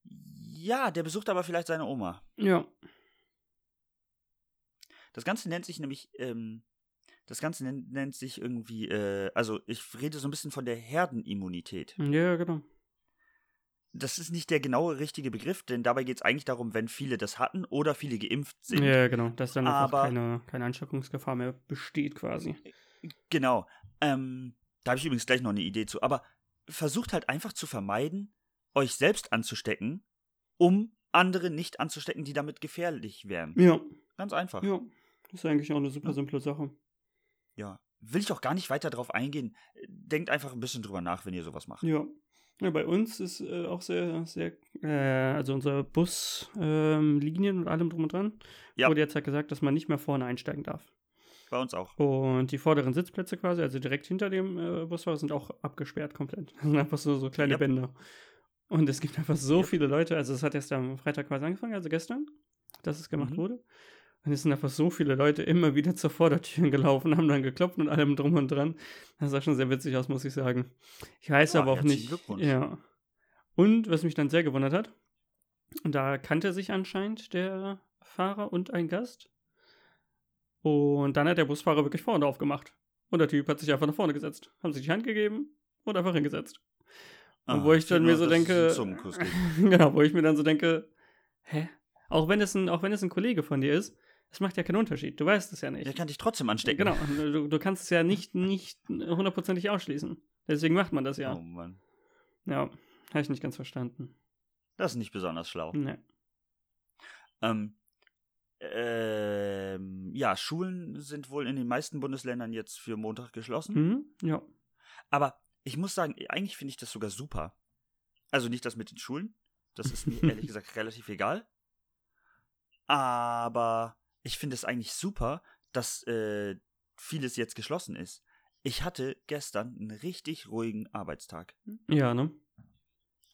Ja, der besucht aber vielleicht seine Oma. Ja. Das Ganze nennt sich nämlich, ähm, das Ganze nennt, nennt sich irgendwie, äh, also ich rede so ein bisschen von der Herdenimmunität. Ja, genau. Das ist nicht der genaue richtige Begriff, denn dabei geht es eigentlich darum, wenn viele das hatten oder viele geimpft sind. Ja, genau, dass dann einfach aber, keine, keine Ansteckungsgefahr mehr besteht quasi. Genau. Ähm, da habe ich übrigens gleich noch eine Idee zu. Aber versucht halt einfach zu vermeiden, euch selbst anzustecken, um andere nicht anzustecken, die damit gefährlich wären. Ja. Ganz einfach. Ja, ist eigentlich auch eine super ja. simple Sache. Ja, will ich auch gar nicht weiter drauf eingehen. Denkt einfach ein bisschen drüber nach, wenn ihr sowas macht. Ja. Ja, bei uns ist äh, auch sehr, sehr, äh, also unsere Buslinien ähm, und allem drum und dran, ja. wurde jetzt halt gesagt, dass man nicht mehr vorne einsteigen darf. Bei uns auch. Und die vorderen Sitzplätze quasi, also direkt hinter dem äh, Busfahrer, sind auch abgesperrt komplett. Das sind einfach so, so kleine ja. Bänder. Und es gibt einfach so ja. viele Leute, also es hat erst am Freitag quasi angefangen, also gestern, dass es gemacht mhm. wurde. Und es sind einfach so viele Leute immer wieder zur Vordertür gelaufen, haben dann geklopft und allem drum und dran. Das sah schon sehr witzig aus, muss ich sagen. Ich weiß ja, aber auch nicht. Ja. Und was mich dann sehr gewundert hat, da kannte sich anscheinend der Fahrer und ein Gast. Und dann hat der Busfahrer wirklich vorne aufgemacht. Und der Typ hat sich einfach nach vorne gesetzt. Haben sich die Hand gegeben und einfach hingesetzt. Und ah, wo ich dann mir so denke, genau, wo ich mir dann so denke, hä? Auch wenn es ein, auch wenn es ein Kollege von dir ist, das macht ja keinen Unterschied. Du weißt es ja nicht. Der kann dich trotzdem anstecken. Genau. Du, du kannst es ja nicht, nicht hundertprozentig ausschließen. Deswegen macht man das ja. Oh Mann. Ja, habe ich nicht ganz verstanden. Das ist nicht besonders schlau. Nee. Ähm, ähm, ja, Schulen sind wohl in den meisten Bundesländern jetzt für Montag geschlossen. Mhm, ja. Aber ich muss sagen, eigentlich finde ich das sogar super. Also nicht das mit den Schulen. Das ist mir ehrlich gesagt relativ egal. Aber ich finde es eigentlich super, dass äh, vieles jetzt geschlossen ist. Ich hatte gestern einen richtig ruhigen Arbeitstag. Ja, ne?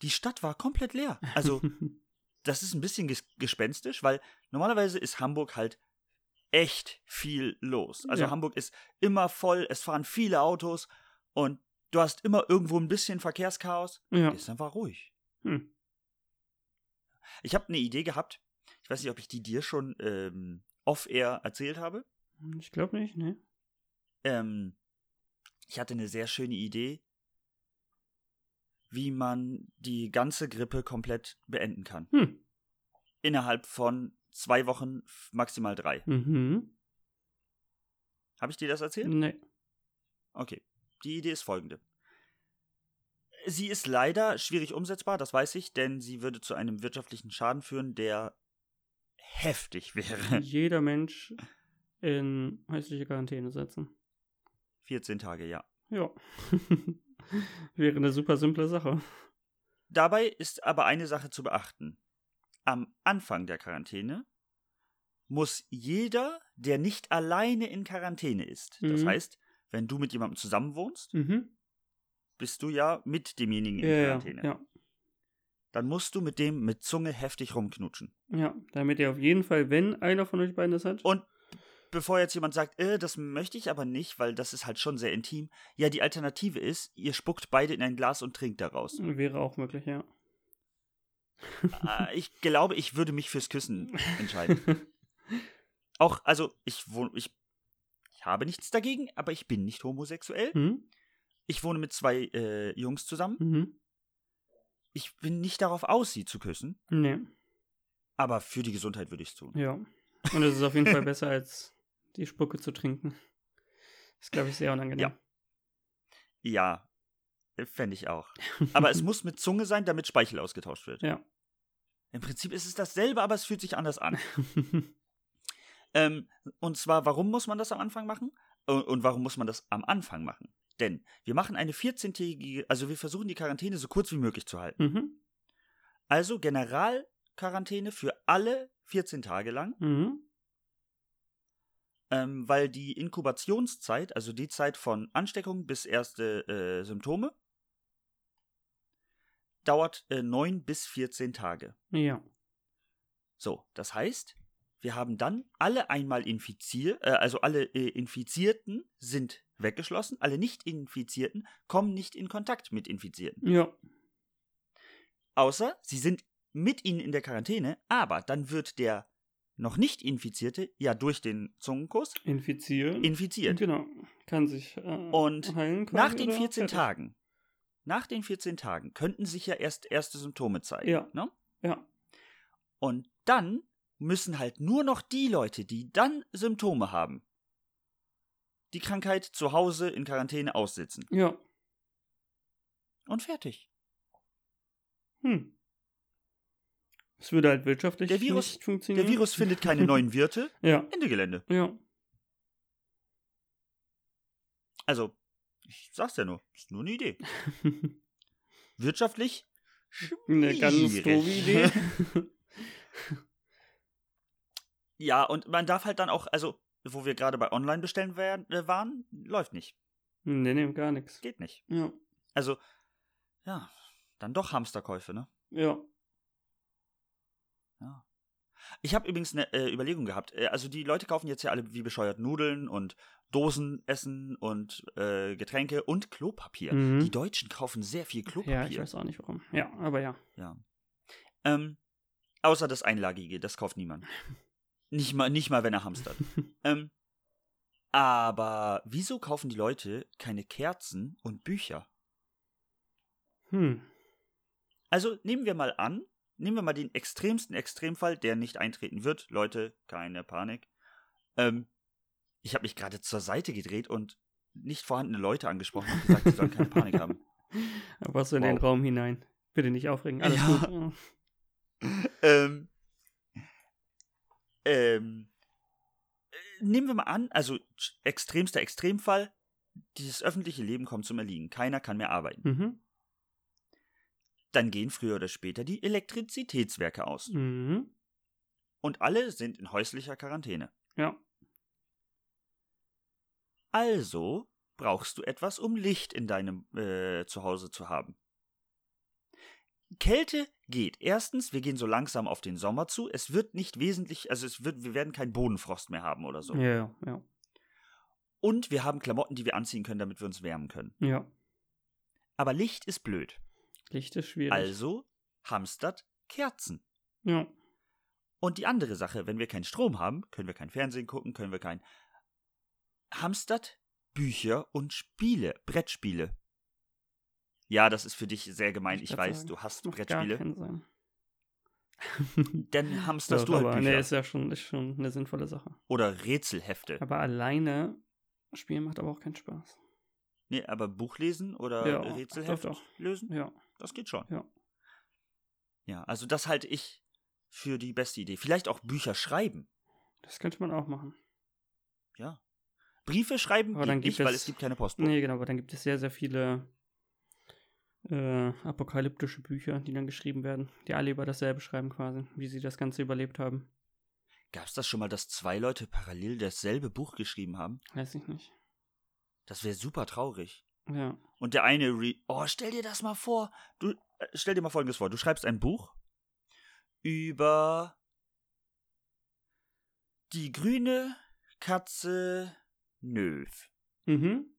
Die Stadt war komplett leer. Also, das ist ein bisschen ges- gespenstisch, weil normalerweise ist Hamburg halt echt viel los. Also, ja. Hamburg ist immer voll, es fahren viele Autos und du hast immer irgendwo ein bisschen Verkehrschaos. Ja. Gestern war ruhig. Hm. Ich habe eine Idee gehabt. Ich weiß nicht, ob ich die dir schon ähm, off-air erzählt habe. Ich glaube nicht, ne? Ähm, ich hatte eine sehr schöne Idee, wie man die ganze Grippe komplett beenden kann. Hm. Innerhalb von zwei Wochen, maximal drei. Mhm. Habe ich dir das erzählt? Nee. Okay, die Idee ist folgende. Sie ist leider schwierig umsetzbar, das weiß ich, denn sie würde zu einem wirtschaftlichen Schaden führen, der heftig wäre. Jeder Mensch in häusliche Quarantäne setzen. vierzehn Tage, ja. Ja. Wäre eine super simple Sache. Dabei ist aber eine Sache zu beachten. Am Anfang der Quarantäne muss jeder, der nicht alleine in Quarantäne ist, mhm. das heißt, wenn du mit jemandem zusammenwohnst, mhm. bist du ja mit demjenigen in ja, Quarantäne. Ja, ja. Dann musst du mit dem mit Zunge heftig rumknutschen. Ja, damit ihr auf jeden Fall, wenn einer von euch beiden das hat. Und bevor jetzt jemand sagt, äh, das möchte ich aber nicht, weil das ist halt schon sehr intim. Ja, die Alternative ist, ihr spuckt beide in ein Glas und trinkt daraus. Wäre auch möglich, ja. Äh, ich glaube, ich würde mich fürs Küssen entscheiden. Auch, also, ich wohne, ich, ich habe nichts dagegen, aber ich bin nicht homosexuell. Mhm. Ich wohne mit zwei äh, Jungs zusammen. Mhm. Ich bin nicht darauf aus, sie zu küssen. Nee. Aber für die Gesundheit würde ich es tun. Ja. Und es ist auf jeden Fall besser, als die Spucke zu trinken. Das ist, glaube ich, sehr unangenehm. Ja. Ja. Fände ich auch. Aber es muss mit Zunge sein, damit Speichel ausgetauscht wird. Ja. Im Prinzip ist es dasselbe, aber es fühlt sich anders an. ähm, und zwar, warum muss man das am Anfang machen? Und warum muss man das am Anfang machen? Denn wir machen eine vierzehntägige, also wir versuchen die Quarantäne so kurz wie möglich zu halten. Mhm. Also Generalquarantäne für alle vierzehn Tage lang. Mhm. ähm, weil die Inkubationszeit, also die Zeit von Ansteckung bis erste äh, Symptome, dauert äh, neun bis vierzehn Tage. Ja. So, das heißt, wir haben dann alle einmal infiziert, äh, also alle äh, Infizierten sind weggeschlossen, alle Nicht-Infizierten kommen nicht in Kontakt mit Infizierten. Ja. Außer, sie sind mit ihnen in der Quarantäne, aber dann wird der noch nicht Infizierte ja durch den Zungenkuss infiziert. infiziert. Genau, kann sich äh, Und heilen quasi, nach den vierzehn oder? Tagen, nach den vierzehn Tagen könnten sich ja erst erste Symptome zeigen. Ja. Ne? Ja. Und dann müssen halt nur noch die Leute, die dann Symptome haben, die Krankheit zu Hause in Quarantäne aussitzen. Ja. Und fertig. Hm. Es würde halt wirtschaftlich der Virus, nicht funktionieren. Der Virus findet keine neuen Wirte. Ja. Ende Gelände. Ja. Also, ich sag's ja nur, ist nur eine Idee. Wirtschaftlich schwierig. Eine ganz doofe Idee. Ja, und man darf halt dann auch, also, wo wir gerade bei Online-Bestellen werden, äh, waren, läuft nicht. Nee, nee, gar nichts. Geht nicht. Ja. Also, ja, dann doch Hamsterkäufe, ne? Ja. Ja. Ich habe übrigens eine äh, Überlegung gehabt. Also die Leute kaufen jetzt ja alle wie bescheuert Nudeln und Dosenessen und äh, Getränke und Klopapier. Mhm. Die Deutschen kaufen sehr viel Klopapier. Ja, ich weiß auch nicht warum. Ja, aber ja. Ja. Ähm, außer das Einlagige, das kauft niemand. Nicht mal, nicht mal wenn er hamstert. ähm, aber wieso kaufen die Leute keine Kerzen und Bücher? Hm. Also nehmen wir mal an, Nehmen wir mal den extremsten Extremfall, der nicht eintreten wird. Leute, keine Panik. Ähm, ich habe mich gerade zur Seite gedreht und nicht vorhandene Leute angesprochen und gesagt, sie sollen keine Panik haben. Aber so in wow. den Raum hinein. Bitte nicht aufregen, alles ja. gut. ähm, ähm, nehmen wir mal an, also extremster Extremfall, dieses öffentliche Leben kommt zum Erliegen. Keiner kann mehr arbeiten. Mhm. Dann gehen früher oder später die Elektrizitätswerke aus. Mhm. Und alle sind in häuslicher Quarantäne. Ja. Also brauchst du etwas, um Licht in deinem äh, Zuhause zu haben. Kälte geht. Erstens, wir gehen so langsam auf den Sommer zu. Es wird nicht wesentlich, also es wird, wir werden keinen Bodenfrost mehr haben oder so. Ja, ja. Und wir haben Klamotten, die wir anziehen können, damit wir uns wärmen können. Ja. Aber Licht ist blöd. Licht ist schwierig. Also hamstert Kerzen. Ja. Und die andere Sache, wenn wir keinen Strom haben, können wir kein Fernsehen gucken, können wir kein... Hamstert Bücher und Spiele, Brettspiele. Ja, das ist für dich sehr gemein, ich, ich weiß, sagen, du hast Brettspiele. Gar keinen Sinn. Dann hamsterst du halt Bücher. Nee, ist ja schon, ist schon eine sinnvolle Sache. Oder Rätselhefte. Aber alleine spielen macht aber auch keinen Spaß. Nee, aber Buch lesen oder ja, Rätselheft doch, doch. lösen? Ja. Das geht schon. Ja. Ja, also das halte ich für die beste Idee. Vielleicht auch Bücher schreiben. Das könnte man auch machen. Ja. Briefe schreiben aber dann gibt nicht, es, weil es gibt keine Postbote. Nee, genau, aber dann gibt es sehr, sehr viele äh, apokalyptische Bücher, die dann geschrieben werden, die alle über dasselbe schreiben quasi, wie sie das Ganze überlebt haben. Gab's das schon mal, dass zwei Leute parallel dasselbe Buch geschrieben haben? Weiß ich nicht. Das wäre super traurig. Ja. Und der eine, re- oh, stell dir das mal vor. Du, stell dir mal Folgendes vor. Du schreibst ein Buch über die grüne Katze Nöf. Mhm.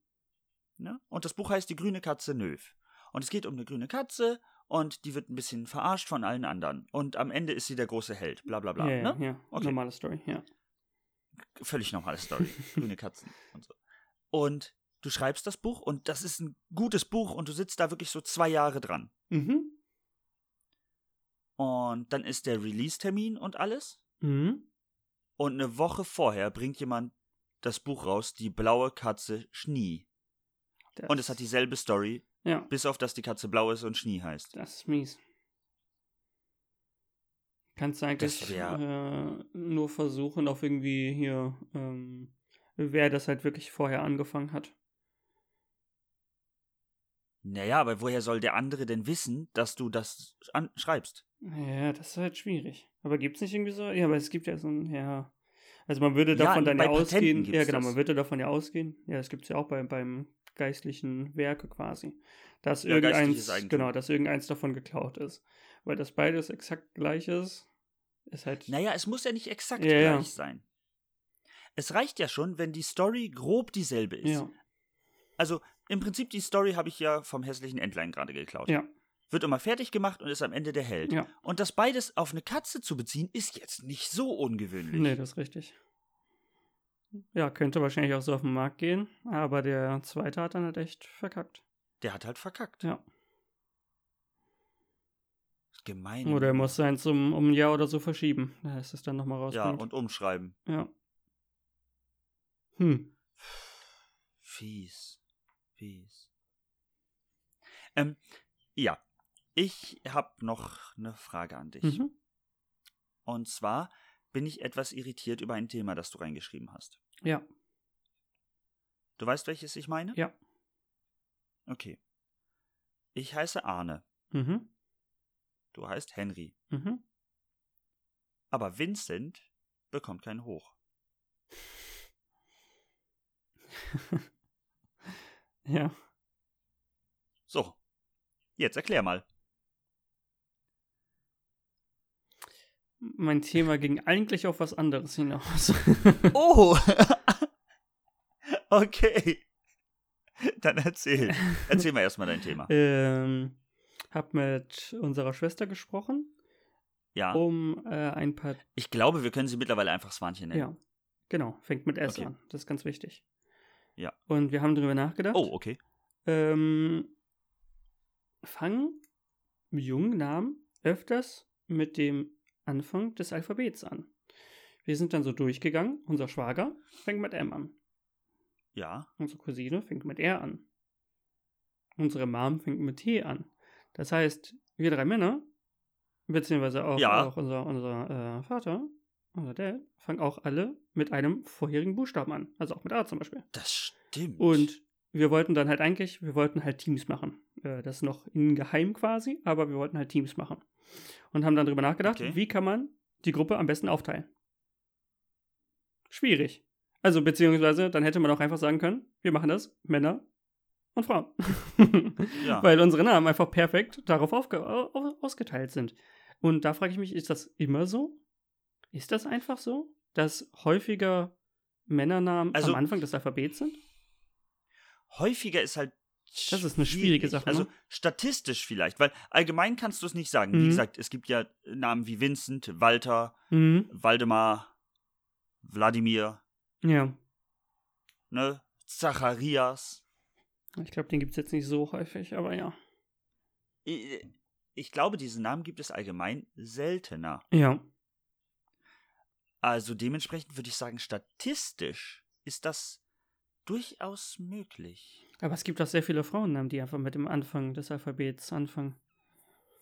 Ne? Und das Buch heißt Die grüne Katze Nöf. Und es geht um eine grüne Katze und die wird ein bisschen verarscht von allen anderen. Und am Ende ist sie der große Held. Bla, bla, bla. Ja, yeah, ne? yeah. okay. Normale Story, ja. Völlig normale Story. Grüne Katzen und so. Und du schreibst das Buch und das ist ein gutes Buch und du sitzt da wirklich so zwei Jahre dran. Mhm. Und dann ist der Release-Termin und alles. Mhm. Und eine Woche vorher bringt jemand das Buch raus, Die blaue Katze Schnee. Das und es hat dieselbe Story, ja. bis auf, dass die Katze blau ist und Schnee heißt. Das ist mies. Kannst du eigentlich wär, äh, nur versuchen, auf irgendwie hier... Ähm wer das halt wirklich vorher angefangen hat. Naja, aber woher soll der andere denn wissen, dass du das an- schreibst? Ja, das ist halt schwierig. Aber gibt's nicht irgendwie so? Ja, aber es gibt ja so ein, ja, Also man würde davon ja, dann ja ausgehen. Ja, genau, das. man würde davon ja ausgehen. Ja, das gibt es ja auch bei, beim geistlichen Werke quasi. Dass ja, irgendeins, genau, dass irgendeins davon geklaut ist. Weil das beides exakt gleich ist, ist halt. Naja, es muss ja nicht exakt ja, gleich ja. sein. Es reicht ja schon, wenn die Story grob dieselbe ist. Ja. Also im Prinzip die Story habe ich ja vom hässlichen Entlein gerade geklaut. Ja. Wird immer fertig gemacht und ist am Ende der Held. Ja. Und das beides auf eine Katze zu beziehen, ist jetzt nicht so ungewöhnlich. Nee, das ist richtig. Ja, könnte wahrscheinlich auch so auf den Markt gehen, aber der zweite hat dann halt echt verkackt. Der hat halt verkackt. Ja. Gemein. Oder er muss seins um, um ein Jahr oder so verschieben. Da ist es dann nochmal rausgekommen. Ja, und umschreiben. Ja. Hm. Fies. Fies. Ähm, ja. Ich habe noch eine Frage an dich. Mhm. Und zwar bin ich etwas irritiert über ein Thema, das du reingeschrieben hast. Ja. Du weißt, welches ich meine? Ja. Okay. Ich heiße Arne. Mhm. Du heißt Henry. Mhm. Aber Vincent bekommt kein Hoch. Ja. So. Jetzt erklär mal. Mein Thema ging eigentlich auf was anderes hinaus. Oh! Okay. Dann erzähl. Erzähl mal erstmal dein Thema. Ähm, hab mit unserer Schwester gesprochen. Ja. Um äh, ein paar... Ich glaube, wir können sie mittlerweile einfach Swantje nennen. Ja, genau. Fängt mit S okay. an. Das ist ganz wichtig. Ja. Und wir haben drüber nachgedacht. Oh, okay. Ähm, fangen jungen Namen öfters mit dem Anfang des Alphabets an. Wir sind dann so durchgegangen. Unser Schwager fängt mit M an. Ja. Unsere Cousine fängt mit R an. Unsere Mom fängt mit T an. Das heißt, wir drei Männer, beziehungsweise auch, ja. auch unser, unser äh, Vater, unser Dad, fangen auch alle mit einem vorherigen Buchstaben an. Also auch mit A zum Beispiel. Das stimmt. Und wir wollten dann halt eigentlich, wir wollten halt Teams machen. Äh, das noch in Geheim quasi, aber wir wollten halt Teams machen. Und haben dann drüber nachgedacht, okay. wie kann man die Gruppe am besten aufteilen? Schwierig. Also, beziehungsweise, dann hätte man auch einfach sagen können, wir machen das, Männer und Frauen. Ja. Weil unsere Namen einfach perfekt darauf aufge- auf- ausgeteilt sind. Und da frage ich mich, ist das immer so? Ist das einfach so, dass häufiger Männernamen also, am Anfang des Alphabets sind? Häufiger ist halt Das ist eine schwierige Sache. Also ne? statistisch vielleicht, weil allgemein kannst du es nicht sagen. Mhm. Wie gesagt, es gibt ja Namen wie Vincent, Walter, mhm. Waldemar, Wladimir. Ja. Ne? Zacharias. Ich glaube, den gibt es jetzt nicht so häufig, aber ja. Ich, ich glaube, diesen Namen gibt es allgemein seltener. Ja. Also dementsprechend würde ich sagen, statistisch ist das durchaus möglich. Aber es gibt auch sehr viele Frauennamen, die einfach mit dem Anfang des Alphabets anfangen.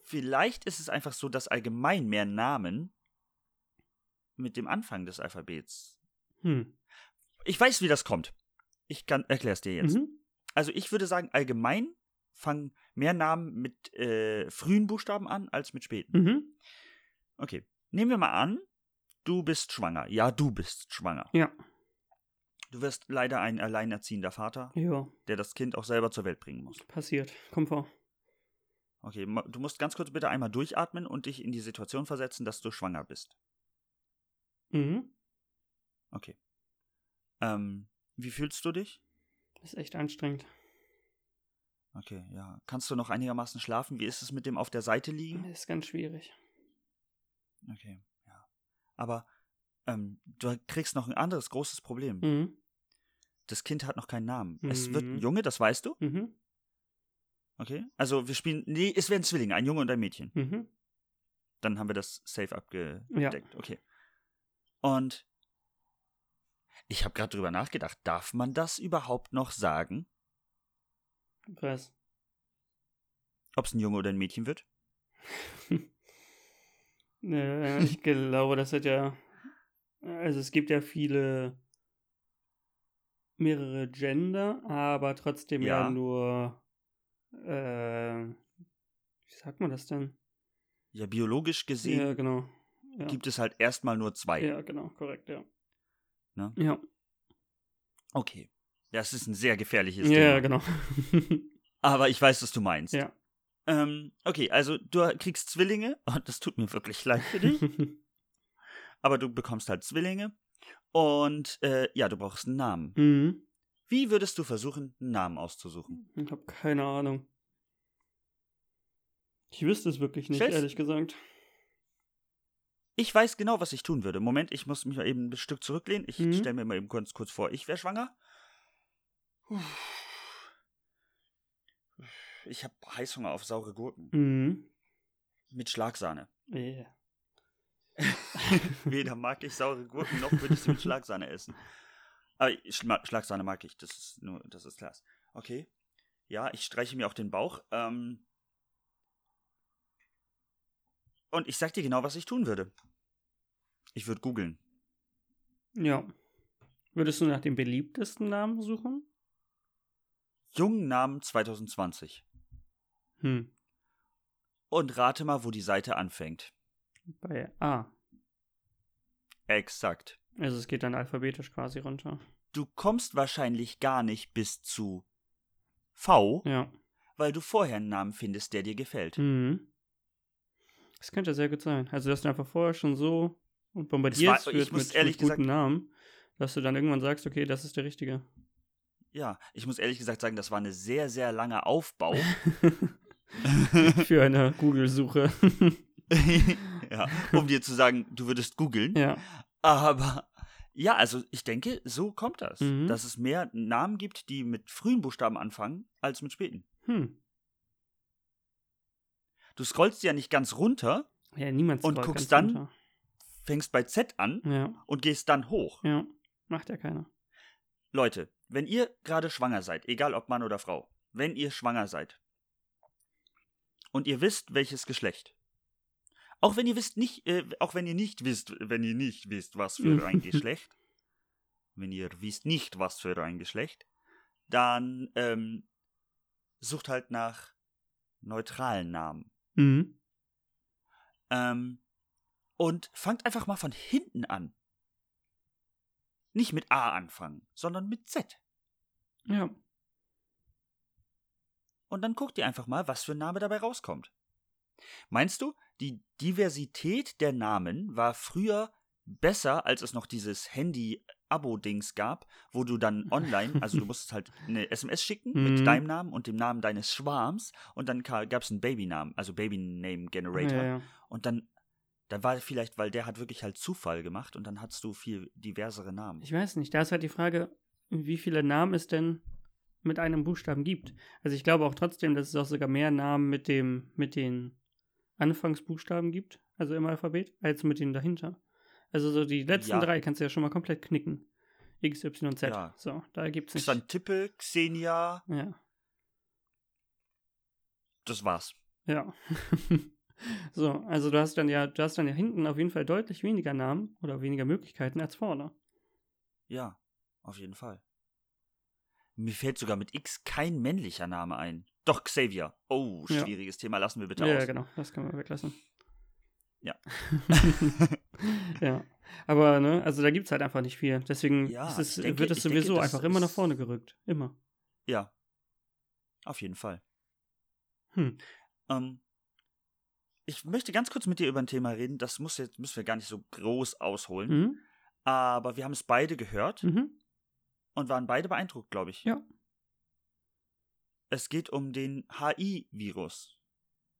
Vielleicht ist es einfach so, dass allgemein mehr Namen mit dem Anfang des Alphabets. Hm. Ich weiß, wie das kommt. Ich kann, erklär's dir jetzt. Mhm. Also ich würde sagen, allgemein fangen mehr Namen mit äh, frühen Buchstaben an, als mit späten. Mhm. Okay, nehmen wir mal an, du bist schwanger. Ja, du bist schwanger. Ja. Du wirst leider ein alleinerziehender Vater, ja. der das Kind auch selber zur Welt bringen muss. Passiert. Komm vor. Okay, du musst ganz kurz bitte einmal durchatmen und dich in die Situation versetzen, dass du schwanger bist. Mhm. Okay. Ähm, wie fühlst du dich? Das ist echt anstrengend. Okay, ja. Kannst du noch einigermaßen schlafen? Wie ist es mit dem auf der Seite liegen? Das ist ganz schwierig. Okay, ja. Aber ähm, du kriegst noch ein anderes großes Problem. Mhm. Das Kind hat noch keinen Namen. Mhm. Es wird ein Junge, das weißt du? Mhm. Okay, also wir spielen, nee, es werden Zwillinge, ein Junge und ein Mädchen. Mhm. Dann haben wir das safe abgedeckt. Ja. Okay. Und ich habe gerade drüber nachgedacht, darf man das überhaupt noch sagen? Was? Ob es ein Junge oder ein Mädchen wird? Ja, ich glaube, das hat ja... Also es gibt ja viele... mehrere Gender, aber trotzdem ja, ja nur... Äh, wie sagt man das denn? Ja, biologisch gesehen ja, genau. ja. gibt es halt erstmal nur zwei. Ja, genau, korrekt, ja. Ne? Ja. Okay. Das ist ein sehr gefährliches Thema. Ja, genau. Aber ich weiß, was du meinst. Ja. Ähm, okay, also du kriegst Zwillinge. Und das tut mir wirklich leid für dich. Aber du bekommst halt Zwillinge. Und äh, ja, du brauchst einen Namen. Mhm. Wie würdest du versuchen, einen Namen auszusuchen? Ich habe keine Ahnung. Ich wüsste es wirklich nicht, Stell's? ehrlich gesagt. Ich weiß genau, was ich tun würde. Moment, ich muss mich mal eben ein Stück zurücklehnen. Ich mhm. stelle mir mal eben kurz, kurz vor, ich wäre schwanger. Ich habe Heißhunger auf saure Gurken. Mhm. Mit Schlagsahne. Yeah. Weder mag ich saure Gurken, noch würde ich sie mit Schlagsahne essen. Aber Schla- Schlagsahne mag ich, das ist nur, das ist klar. Okay. Ja, ich streiche mir auch den Bauch. Ähm, und ich sag dir genau, was ich tun würde. Ich würde googeln. Ja. Würdest du nach dem beliebtesten Namen suchen? Jungnamen zwanzig zwanzig. Hm. Und rate mal, wo die Seite anfängt. Bei A. Exakt. Also es geht dann alphabetisch quasi runter. Du kommst wahrscheinlich gar nicht bis zu V, ja, weil du vorher einen Namen findest, der dir gefällt. Mhm. Das könnte sehr gut sein. Also dass du einfach vorher schon so und bombardierst war, wird mit, mit guten Namen, dass du dann irgendwann sagst, okay, das ist der Richtige. Ja, ich muss ehrlich gesagt sagen, das war eine sehr, sehr lange Aufbau. Für eine Google-Suche. Ja, um dir zu sagen, du würdest googeln. Ja. Aber ja, also ich denke, so kommt das. Mhm. Dass es mehr Namen gibt, die mit frühen Buchstaben anfangen, als mit späten. Hm. Du scrollst ja nicht ganz runter. Ja, niemand scrollt ganz runter. Und guckst dann, fängst bei Z an, ja, und gehst dann hoch. Ja, macht ja keiner. Leute, wenn ihr gerade schwanger seid, egal ob Mann oder Frau, wenn ihr schwanger seid und ihr wisst, welches Geschlecht, Auch wenn ihr wisst nicht, äh, auch wenn ihr nicht wisst, wenn ihr nicht wisst, was für ein Geschlecht, wenn ihr wisst nicht, was für ein Geschlecht, dann ähm, sucht halt nach neutralen Namen. Mhm. Ähm, und fangt einfach mal von hinten an. Nicht mit A anfangen, sondern mit Z. Ja. Und dann guckt ihr einfach mal, was für ein Name dabei rauskommt. Meinst du, die Diversität der Namen war früher besser, als es noch dieses Handy-Abo-Dings gab, wo du dann online, also du musstest halt eine S M S schicken mit deinem Namen und dem Namen deines Schwarms und dann gab es einen Babynamen, also Baby-Name-Generator. Ja, ja. Und dann, dann war vielleicht, weil der hat wirklich halt Zufall gemacht und dann hattest du viel diversere Namen. Ich weiß nicht, da ist halt die Frage, wie viele Namen es denn mit einem Buchstaben gibt. Also ich glaube auch trotzdem, dass es auch sogar mehr Namen mit dem, mit den Anfangsbuchstaben gibt, also im Alphabet, als mit denen dahinter. Also so die letzten ja. drei kannst du ja schon mal komplett knicken. X, Y, Z. Ja. So, da gibt's nicht. Xantippe, Xenia. Ja. Das war's. Ja. So, also du hast dann ja, du hast dann ja hinten auf jeden Fall deutlich weniger Namen oder weniger Möglichkeiten als vorne. Ja, auf jeden Fall. Mir fällt sogar mit X kein männlicher Name ein. Doch, Xavier. Oh, schwieriges ja. Thema. Lassen wir bitte ja, aus. Ja, genau. Das können wir weglassen. Ja. Ja. Aber, ne, also da gibt es halt einfach nicht viel. Deswegen ja, ist es, denke, wird es sowieso denke, einfach immer nach vorne gerückt. Immer. Ja. Auf jeden Fall. Hm. Ähm, ich möchte ganz kurz mit dir über ein Thema reden. Das muss jetzt, müssen wir gar nicht so groß ausholen. Mhm. Aber wir haben es beide gehört. Mhm. Und waren beide beeindruckt, glaube ich. Ja. Es geht um den H I Virus.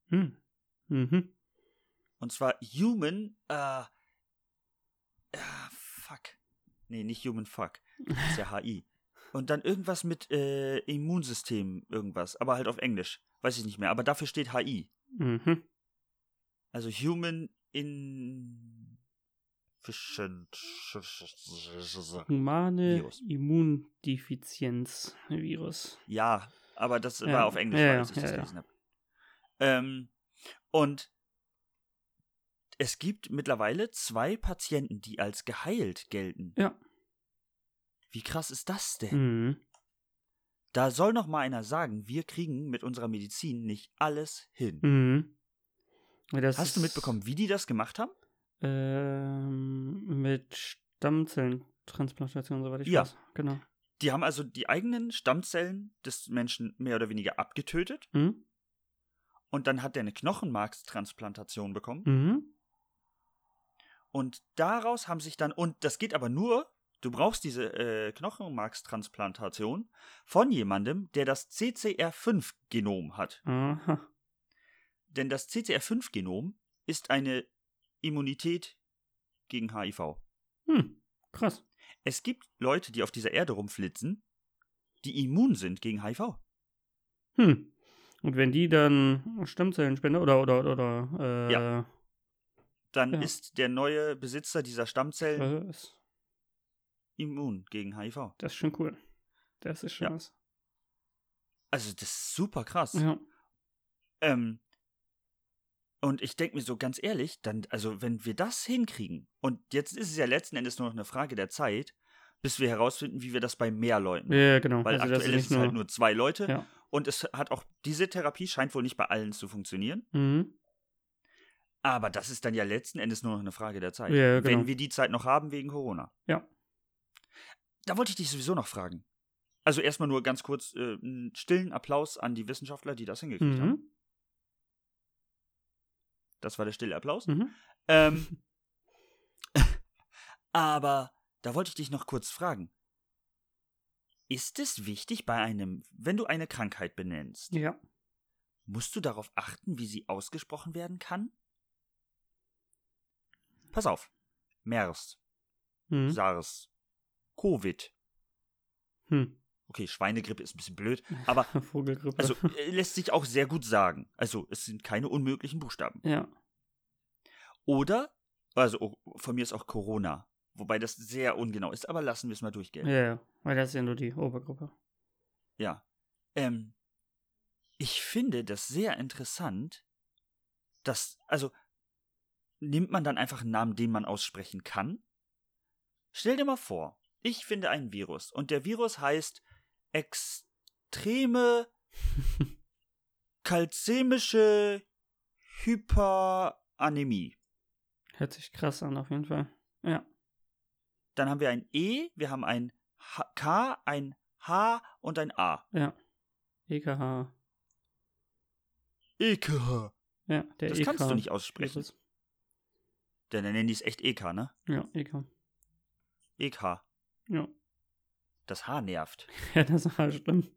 Hm. Mhm. Und zwar Human, äh, äh, fuck. Nee, nicht Human Fuck. Das ist ja H I. Und dann irgendwas mit äh, Immunsystem, irgendwas. Aber halt auf Englisch. Weiß ich nicht mehr. Aber dafür steht H I. Mhm. Also Human in... Humane Virus. Immundefizienz-Virus. Ja, aber das ja. war auf Englisch, ja, als ich ja, das ja. gelesen habe. Ähm, und es gibt mittlerweile zwei Patienten, die als geheilt gelten. Ja. Wie krass ist das denn? Mhm. Da soll noch mal einer sagen, wir kriegen mit unserer Medizin nicht alles hin. Mhm. Das Hast du mitbekommen, wie die das gemacht haben? Ähm, mit Stammzellen Transplantation und so weiter. Ich ja, weiß. Genau. Die haben also die eigenen Stammzellen des Menschen mehr oder weniger abgetötet. Mhm. Und dann hat der eine Knochenmarkstransplantation bekommen. Mhm. Und daraus haben sich dann, und das geht aber nur, du brauchst diese äh, Knochenmarkstransplantation von jemandem, der das C C R fünf Genom hat. Aha. Denn das C C R fünf Genom ist eine Immunität gegen H I V. Hm, krass. Es gibt Leute, die auf dieser Erde rumflitzen, die immun sind gegen H I V. Hm. Und wenn die dann Stammzellen spenden oder, oder, oder, äh, ja. Dann ja. ist der neue Besitzer dieser Stammzellen was? Immun gegen H I V. Das ist schon cool. Das ist schon ja. was. Also, das ist super krass. Ja. Ähm, und ich denke mir so ganz ehrlich, dann, also, wenn wir das hinkriegen, und jetzt ist es ja letzten Endes nur noch eine Frage der Zeit, bis wir herausfinden, wie wir das bei mehr Leuten machen. Ja, genau. Weil also aktuell ist es halt nur zwei Leute. Ja. Und es hat auch, diese Therapie scheint wohl nicht bei allen zu funktionieren. Mhm. Aber das ist dann ja letzten Endes nur noch eine Frage der Zeit. Ja, genau. Wenn wir die Zeit noch haben wegen Corona. Ja. Da wollte ich dich sowieso noch fragen. Also erstmal nur ganz kurz äh, einen stillen Applaus an die Wissenschaftler, die das hingekriegt mhm. haben. Das war der stille Applaus. Mhm. Ähm, aber da wollte ich dich noch kurz fragen. Ist es wichtig bei einem, wenn du eine Krankheit benennst, ja. musst du darauf achten, wie sie ausgesprochen werden kann? Pass auf. MERS, hm. SARS, Covid. Hm. Okay, Schweinegrippe ist ein bisschen blöd, aber Vogelgrippe. Also äh, lässt sich auch sehr gut sagen. Also es sind keine unmöglichen Buchstaben. Ja. Oder, also oh, von mir ist auch Corona. Wobei das sehr ungenau ist, aber lassen wir es mal durchgehen. Ja, ja, weil das ist ja nur die Obergruppe. Ja. Ähm, ich finde das sehr interessant, dass, also, nimmt man dann einfach einen Namen, den man aussprechen kann? Stell dir mal vor, ich finde einen Virus und der Virus heißt extreme kalzämische Hyperanämie. Hört sich krass an, auf jeden Fall. Ja. Dann haben wir ein E, wir haben ein H- K, ein H und ein A. Ja. E K H. E K H. Ja, der das E K kannst du nicht aussprechen. Denn dann nennen die es echt E K, ne? Ja, E K. E K. Ja. Das H nervt. Ja, das H ist stumm.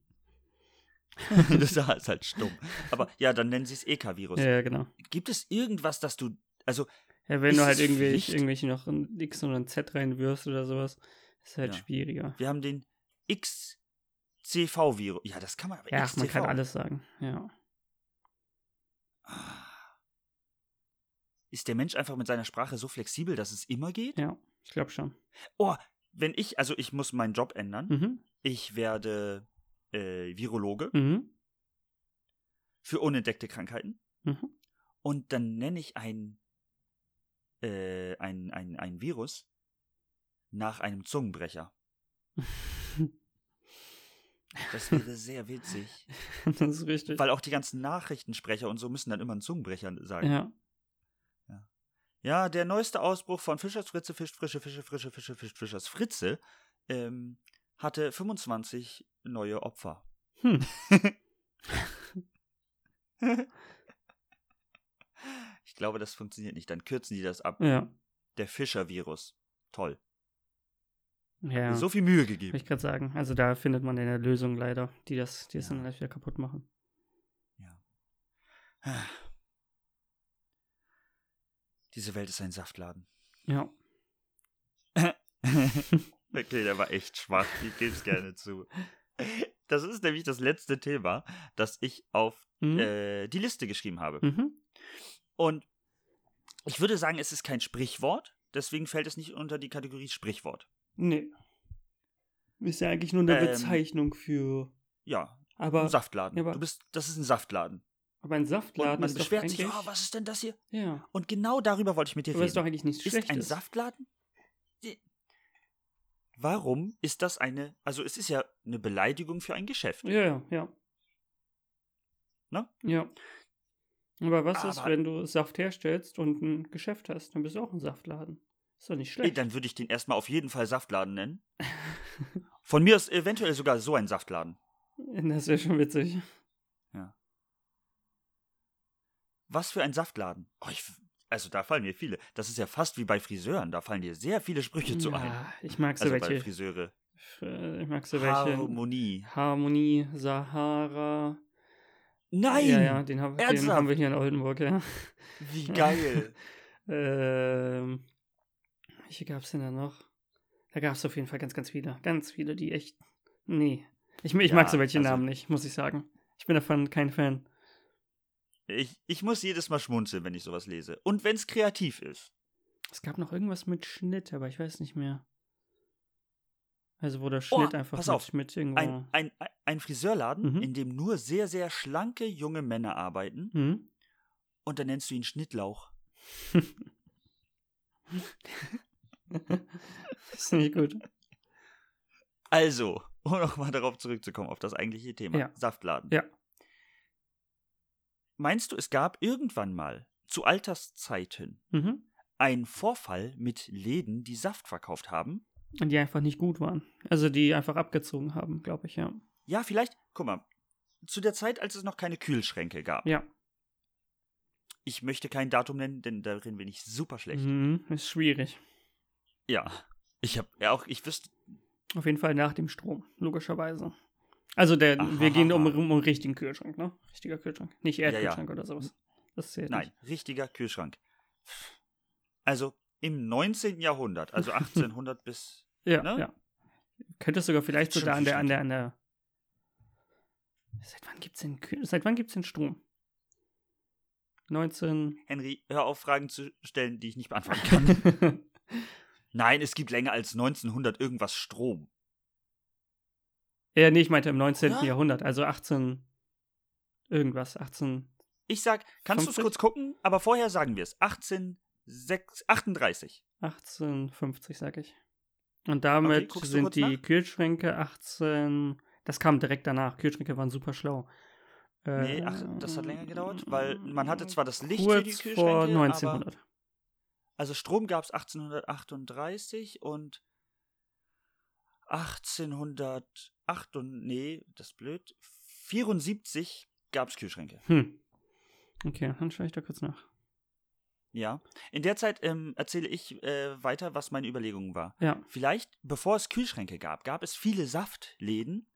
Das H ist halt stumm. Aber ja, dann nennen sie es E K Virus. Ja, genau. Gibt es irgendwas, dass du, also ja, wenn ist du halt irgendwelche, irgendwelche noch ein X oder ein Z reinwirfst oder sowas, ist halt ja. schwieriger. Wir haben den X C V Virus. Ja, das kann man aber ja, X C V. Man kann alles sagen, ja. Ist der Mensch einfach mit seiner Sprache so flexibel, dass es immer geht? Ja, ich glaube schon. Oh, wenn ich, also ich muss meinen Job ändern. Mhm. Ich werde äh, Virologe mhm. für unentdeckte Krankheiten. Mhm. Und dann nenne ich einen Ein, ein, ein Virus nach einem Zungenbrecher. Das wäre sehr witzig. Das ist richtig. Weil auch die ganzen Nachrichtensprecher und so müssen dann immer einen Zungenbrecher sagen. Ja. Ja, ja der neueste Ausbruch von Fischers Fritze, Fisch, Frische, Fische, Frische, Fische, Fisch, Fischers Fritze ähm, hatte fünfundzwanzig neue Opfer. Hm. Ich glaube, das funktioniert nicht. Dann kürzen die das ab. Ja. Der Fischer-Virus. Toll. Ja. So viel Mühe gegeben. Will ich gerade sagen. Also da findet man eine Lösung leider, die das, die das ja. dann gleich wieder kaputt machen. Ja. Diese Welt ist ein Saftladen. Ja. Okay, der war echt schwach. Ich gebe es gerne zu. Das ist nämlich das letzte Thema, das ich auf mhm. äh, die Liste geschrieben habe. Mhm. Und ich würde sagen, es ist kein Sprichwort, deswegen fällt es nicht unter die Kategorie Sprichwort. Nee. Ist ja eigentlich nur eine ähm, Bezeichnung für. Ja, aber, ein Saftladen. Aber, du bist, das ist ein Saftladen. Aber ein Saftladen. Und man ist beschwert doch sich, oh, was ist denn das hier? Ja. Und genau darüber wollte ich mit dir aber reden. Das ist doch eigentlich nichts Schlechtes. Ist ein Saftladen? Warum ist das eine, also es ist ja eine Beleidigung für ein Geschäft. Ja, ja, ja. Ne? Ja. Aber was aber ist, wenn du Saft herstellst und ein Geschäft hast? Dann bist du auch ein Saftladen. Ist doch nicht schlecht. Ey, dann würde ich den erstmal auf jeden Fall Saftladen nennen. Von mir ist eventuell sogar so ein Saftladen. Das wäre schon witzig. Ja. Was für ein Saftladen. Oh, ich, also da fallen mir viele. Das ist ja fast wie bei Friseuren. Da fallen dir sehr viele Sprüche zu ja, ein. Ich mag so also welche. Bei Friseure. Ich mag so welche. Harmonie. Harmonie, Sahara. Nein! Ja, ja, den, hab, den haben wir hier in Oldenburg, ja. Wie geil. ähm, welche gab es denn da noch? Da gab es auf jeden Fall ganz, ganz viele. Ganz viele, die echt... Nee. Ich, ich ja, mag so welche also, Namen nicht, muss ich sagen. Ich bin davon kein Fan. Ich, ich muss jedes Mal schmunzeln, wenn ich sowas lese. Und wenn es kreativ ist. Es gab noch irgendwas mit Schnitt, aber ich weiß nicht mehr. Also wo der Schnitt oh, einfach pass mit, auf. mit irgendwo... Ein, ein, ein Friseurladen, mhm. in dem nur sehr, sehr schlanke junge Männer arbeiten. Mhm. Und dann nennst du ihn Schnittlauch. Das ist nicht gut. Also, um nochmal darauf zurückzukommen, auf das eigentliche Thema. Ja. Saftladen. Ja. Meinst du, es gab irgendwann mal, zu Alterszeiten, mhm. einen Vorfall mit Läden, die Saft verkauft haben? Und die einfach nicht gut waren. Also die einfach abgezogen haben, glaube ich, ja. Ja, vielleicht, guck mal, zu der Zeit, als es noch keine Kühlschränke gab. Ja. Ich möchte kein Datum nennen, denn darin bin ich super schlecht. Mhm, ist schwierig. Ja, ich habe ja auch, ich wüsste... Auf jeden Fall nach dem Strom, logischerweise. Also der, aha, wir gehen um, um einen richtigen Kühlschrank, ne? Richtiger Kühlschrank, nicht Erdkühlschrank ja, ja. oder sowas. Das zählt Nein, nicht. Richtiger Kühlschrank. Also... Im neunzehnten. Jahrhundert, also achtzehnhundert bis... Ja, ne? ja. Könntest sogar vielleicht sogar an der, an der, an der... Seit wann gibt's denn, seit wann gibt's denn Strom? neunzehn... Henry, hör auf, Fragen zu stellen, die ich nicht beantworten kann. Nein, es gibt länger als neunzehnhundert irgendwas Strom. Ja, nee, ich meinte im neunzehnten. Oder? Jahrhundert, also achtzehn... Irgendwas, achtzehn... Ich sag, kannst du es kurz gucken, aber vorher sagen wir es. achtzehn... sechs, achtunddreißig. achtzehnhundertfünfzig, sag ich. Und damit okay, sind die nach? Kühlschränke achtzehn... Das kam direkt danach. Kühlschränke waren super schlau. Äh, nee, ach, das hat länger gedauert, weil man hatte zwar das Licht für die Kühlschränke, vor neunzehnhundert. Aber, also Strom gab es achtzehnhundertachtunddreißig und achtzehnhundertacht und... Nee, das ist blöd. vierundsiebzig gab es Kühlschränke. Hm. Okay, dann schaue ich da kurz nach. Ja, in der Zeit ähm, erzähle ich äh, weiter, was meine Überlegungen war. Ja. Vielleicht, bevor es Kühlschränke gab, gab es viele Saftläden,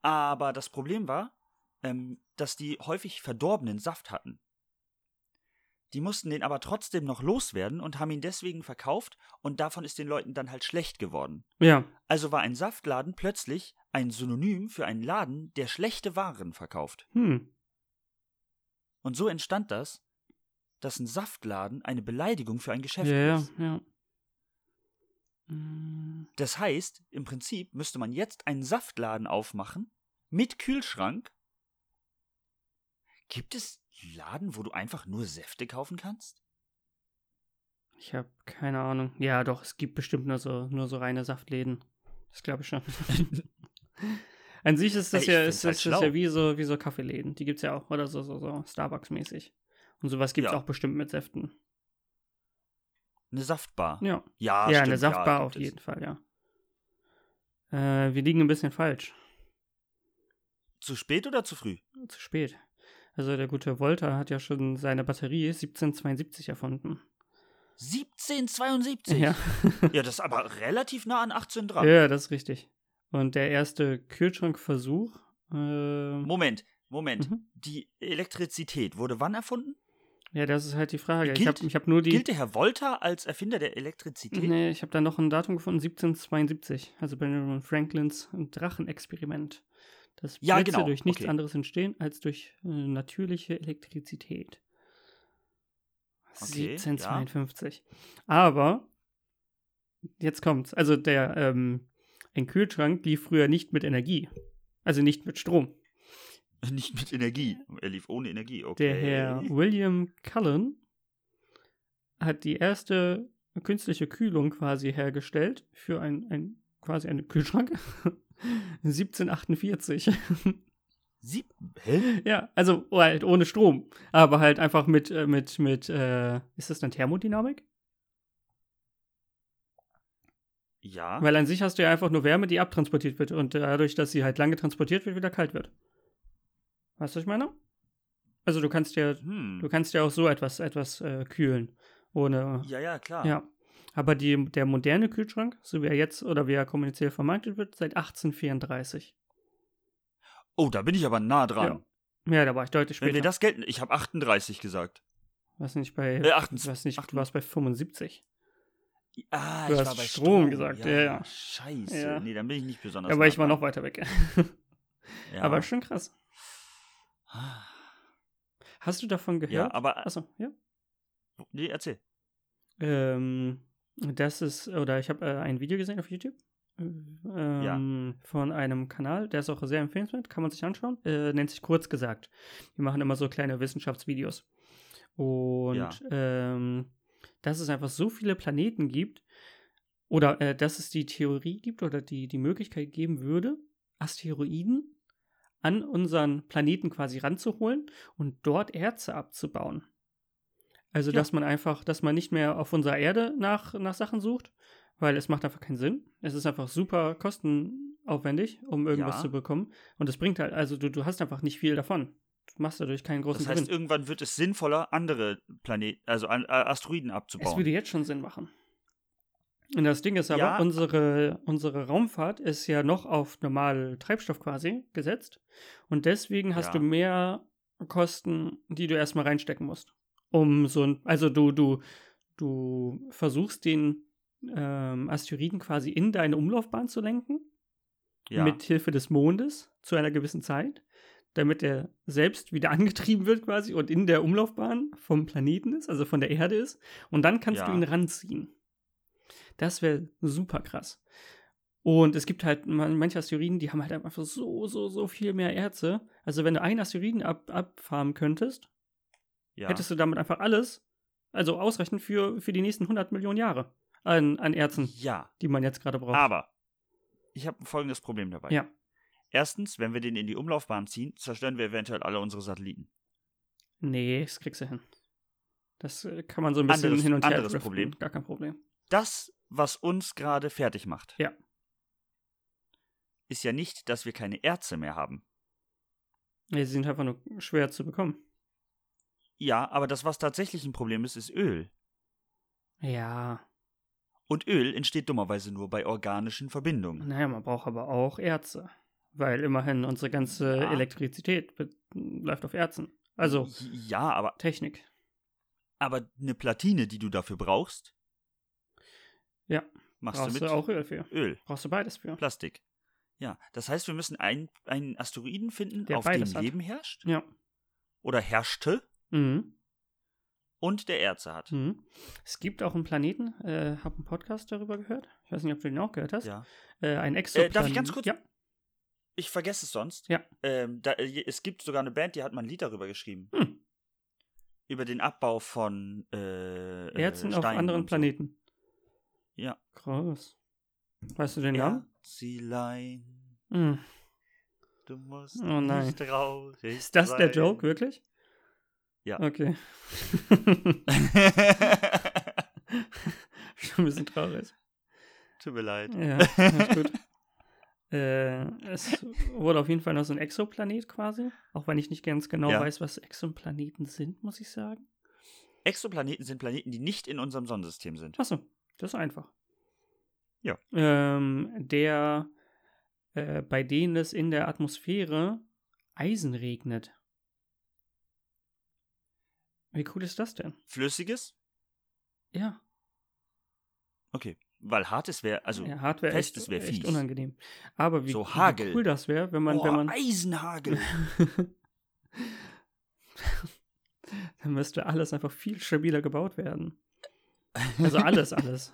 aber das Problem war, ähm, dass die häufig verdorbenen Saft hatten. Die mussten den aber trotzdem noch loswerden und haben ihn deswegen verkauft und davon ist den Leuten dann halt schlecht geworden. Ja. Also war ein Saftladen plötzlich ein Synonym für einen Laden, der schlechte Waren verkauft. Hm. Und so entstand das, dass ein Saftladen eine Beleidigung für ein Geschäft ja, ist. Ja, ja. Das heißt, im Prinzip müsste man jetzt einen Saftladen aufmachen mit Kühlschrank. Gibt es Laden, wo du einfach nur Säfte kaufen kannst? Ich habe keine Ahnung. Ja, doch, es gibt bestimmt nur so, nur so reine Saftläden. Das glaube ich schon. An sich ist das, Ey, ja, ist, halt ist das ja wie so, wie so Kaffeeläden. Die gibt es ja auch, oder so, so, so Starbucks-mäßig. Und sowas gibt es ja. auch bestimmt mit Säften. Eine Saftbar? Ja. Ja, ja stimmt, eine Saftbar ja, auf jeden es. Fall, ja. Äh, wir liegen ein bisschen falsch. Zu spät oder zu früh? Zu spät. Also der gute Volta hat ja schon seine Batterie siebzehnhundertzweiundsiebzig erfunden. siebzehnhundertzweiundsiebzig? Ja. Ja, das ist aber relativ nah an achtzehn dran. Ja, das ist richtig. Und der erste Kühlschrankversuch... Äh, Moment, Moment. Mhm. Die Elektrizität wurde wann erfunden? Ja, das ist halt die Frage. Gilt, ich hab, ich hab nur die, gilt der Herr Volta als Erfinder der Elektrizität? Nee, ich habe da noch ein Datum gefunden, siebzehnhundertzweiundsiebzig. Also Benjamin Franklins Drachenexperiment. Das Blitze ja, genau. durch nichts okay. anderes entstehen, als durch äh, natürliche Elektrizität. Okay, siebzehnhundertzweiundfünfzig. Ja. Aber, jetzt kommt's. Also der ähm, ein Kühlschrank lief früher nicht mit Energie. Also nicht mit Strom. Nicht mit Energie. Er lief ohne Energie, okay. Der Herr William Cullen hat die erste künstliche Kühlung quasi hergestellt für ein, ein, quasi einen Kühlschrank. siebzehnhundertachtundvierzig. Sieb? Hä? Ja, also halt ohne Strom. Aber halt einfach mit, mit, mit, äh, ist das dann Thermodynamik? Ja. Weil an sich hast du ja einfach nur Wärme, die abtransportiert wird. Und dadurch, dass sie halt lange transportiert wird, wieder kalt wird. Weißt du, was ich meine? Also du kannst ja, hm. du kannst ja auch so etwas, etwas äh, kühlen. Ohne. Ja, ja, klar. Ja. Aber die, der moderne Kühlschrank, so wie er jetzt oder wie er kommerziell vermarktet wird, seit achtzehnhundertvierunddreißig. Oh, da bin ich aber nah dran. Ja, ja da war ich deutlich später. Wenn wir das gelten, ich habe achtunddreißig gesagt. Was nicht bei, äh, achtundzwanzig, was nicht, achtundzwanzig. Du warst bei fünfundsiebzig. Ah, du ich hast war bei Strom, Strom gesagt. Ja, ja, ja. Scheiße. Ja. Nee, dann bin ich nicht besonders. Ja, aber nah ich war noch weiter weg. Ja. Aber schon krass. Hast du davon gehört? Ja, aber. Achso, ja? Nee, erzähl. Ähm, das ist, oder ich habe äh, ein Video gesehen auf YouTube ähm, ja. von einem Kanal, der ist auch sehr empfehlenswert, kann man sich anschauen, äh, nennt sich Kurz gesagt. Die machen immer so kleine Wissenschaftsvideos. Und ja. ähm, dass es einfach so viele Planeten gibt, oder äh, dass es die Theorie gibt, oder die, die Möglichkeit geben würde, Asteroiden an unseren Planeten quasi ranzuholen und dort Erze abzubauen. Also, ja. dass man einfach, dass man nicht mehr auf unserer Erde nach, nach Sachen sucht, weil es macht einfach keinen Sinn. Es ist einfach super kostenaufwendig, um irgendwas ja. zu bekommen. Und das bringt halt, also du, du hast einfach nicht viel davon. Du machst dadurch keinen großen Sinn. Das heißt, Gewinn. Irgendwann wird es sinnvoller, andere Planeten, also an, Asteroiden abzubauen. Es würde jetzt schon Sinn machen. Und das Ding ist aber, ja. unsere, unsere Raumfahrt ist ja noch auf normalen Treibstoff quasi gesetzt. Und deswegen hast ja. du mehr Kosten, die du erstmal reinstecken musst. Um so ein, also du, du, du versuchst den ähm, Asteroiden quasi in deine Umlaufbahn zu lenken, ja. mit Hilfe des Mondes zu einer gewissen Zeit, damit er selbst wieder angetrieben wird quasi und in der Umlaufbahn vom Planeten ist, also von der Erde ist, und dann kannst ja. du ihn ranziehen. Das wäre super krass. Und es gibt halt manche Asteroiden, die haben halt einfach so, so, so viel mehr Erze. Also wenn du einen Asteroiden ab, abfarmen könntest, ja. hättest du damit einfach alles, also ausreichend für, für die nächsten hundert Millionen Jahre an, an Erzen, ja. die man jetzt gerade braucht. Aber ich habe folgendes Problem dabei. Ja. Erstens, wenn wir den in die Umlaufbahn ziehen, zerstören wir eventuell alle unsere Satelliten. Nee, das kriegst du hin. Das kann man so ein bisschen anderes, hin und her driften. Anderes Problem. Gar kein Problem. Das, was uns gerade fertig macht, ja. ist ja nicht, dass wir keine Erze mehr haben. Nee, sie sind einfach nur schwer zu bekommen. Ja, aber das, was tatsächlich ein Problem ist, ist Öl. Ja. Und Öl entsteht dummerweise nur bei organischen Verbindungen. Naja, man braucht aber auch Erze. Weil immerhin unsere ganze ja. Elektrizität be- läuft auf Erzen. Also, ja, aber Technik. Aber eine Platine, die du dafür brauchst? Ja. Machst brauchst du, mit du auch Öl für. Öl. Brauchst du beides für. Plastik. Ja, das heißt, wir müssen ein, einen Asteroiden finden, der auf dem hat. Leben herrscht. Ja. Oder herrschte. Mhm. Und der Erze hat. Mhm. Es gibt auch einen Planeten, äh, habe einen Podcast darüber gehört. Ich weiß nicht, ob du den auch gehört hast. Ja. Äh, ein Exoplanet. Äh, darf ich ganz kurz? Ja. Ich vergesse es sonst. Ja. Ähm, da, es gibt sogar eine Band, die hat mal ein Lied darüber geschrieben. Hm. Über den Abbau von äh, Erzen auf anderen so. Planeten. Ja. Krass. Weißt du den Namen? Erzilein. Hm. Du musst oh nein. nicht traurig sein. Ist das sein. Der Joke, wirklich? Ja. Okay. Schon ein bisschen traurig. Tut mir leid. Ja, ist gut. Äh, es wurde auf jeden Fall noch so ein Exoplanet quasi, auch wenn ich nicht ganz genau ja. weiß, was Exoplaneten sind, muss ich sagen. Exoplaneten sind Planeten, die nicht in unserem Sonnensystem sind. Achso, das ist einfach. Ja. Ähm, der, äh, bei denen es in der Atmosphäre Eisen regnet. Wie cool ist das denn? Flüssiges? Ja. Okay. Weil hartes wäre, also ja, hart wär festes wäre fies. Echt unangenehm. Aber wie, so Hagel. Wie cool das wäre, wenn man, oh, wenn man... Eisenhagel! Dann müsste alles einfach viel stabiler gebaut werden. Also alles, alles.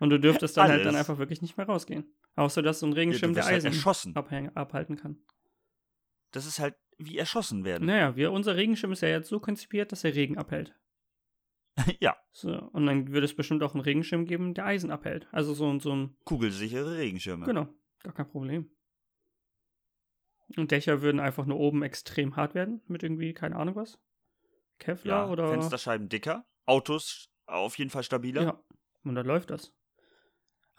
Und du dürftest dann alles. Halt dann einfach wirklich nicht mehr rausgehen. Außer, dass so ein Regenschirm ja, der Eisen halt abhalten kann. Das ist halt wie erschossen werden. Naja, wir, unser Regenschirm ist ja jetzt so konzipiert, dass er Regen abhält. Ja. So, und dann würde es bestimmt auch einen Regenschirm geben, der Eisen abhält. Also so, so ein... Kugelsichere Regenschirme. Genau, gar kein Problem. Und Dächer würden einfach nur oben extrem hart werden, mit irgendwie, keine Ahnung was. Kevlar ja, oder... Fensterscheiben dicker, Autos auf jeden Fall stabiler. Ja, und dann läuft das.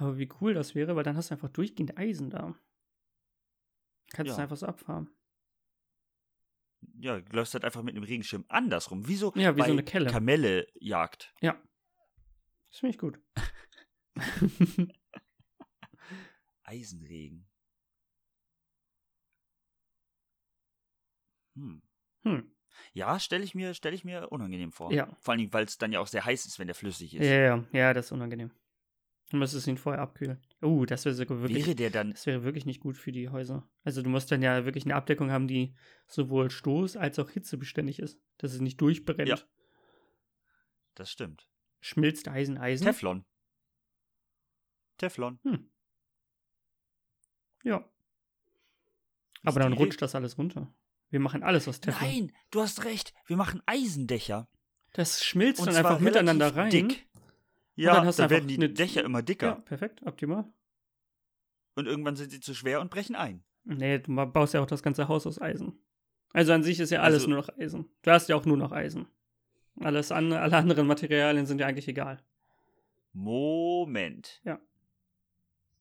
Aber wie cool das wäre, weil dann hast du einfach durchgehend Eisen da. Kannst ja. es einfach so abfahren. Ja, du läufst halt einfach mit einem Regenschirm andersrum. Wie so, ja, wie bei so eine Kelle. Kamelle-Jagd. Ja. Das finde ich gut. Eisenregen. Hm. Hm. Ja, stelle ich mir, stell ich mir unangenehm vor. Ja. Vor allem, weil es dann ja auch sehr heiß ist, wenn der flüssig ist. Ja, ja, ja, das ist unangenehm. Du müsstest ihn vorher abkühlen. Uh, das wäre sogar wirklich, wäre der dann, das wäre wirklich nicht gut für die Häuser. Also du musst dann ja wirklich eine Abdeckung haben, die sowohl stoß- als auch hitzebeständig ist. Dass es nicht durchbrennt. Ja. Das stimmt. Schmilzt Eisen, Eisen? Teflon. Teflon. Hm. Ja. Ist Aber dann rutscht Idee? Das alles runter. Wir machen alles aus Teflon. Nein, du hast recht. Wir machen Eisendächer. Das schmilzt und dann einfach miteinander rein. Dick. Ja, dann, dann werden die ne Dächer immer dicker. Ja, perfekt, optimal. Und irgendwann sind sie zu schwer und brechen ein. Nee, du baust ja auch das ganze Haus aus Eisen. Also an sich ist ja alles also, nur noch Eisen. Du hast ja auch nur noch Eisen. Alles an, alle anderen Materialien sind ja eigentlich egal. Moment. Ja.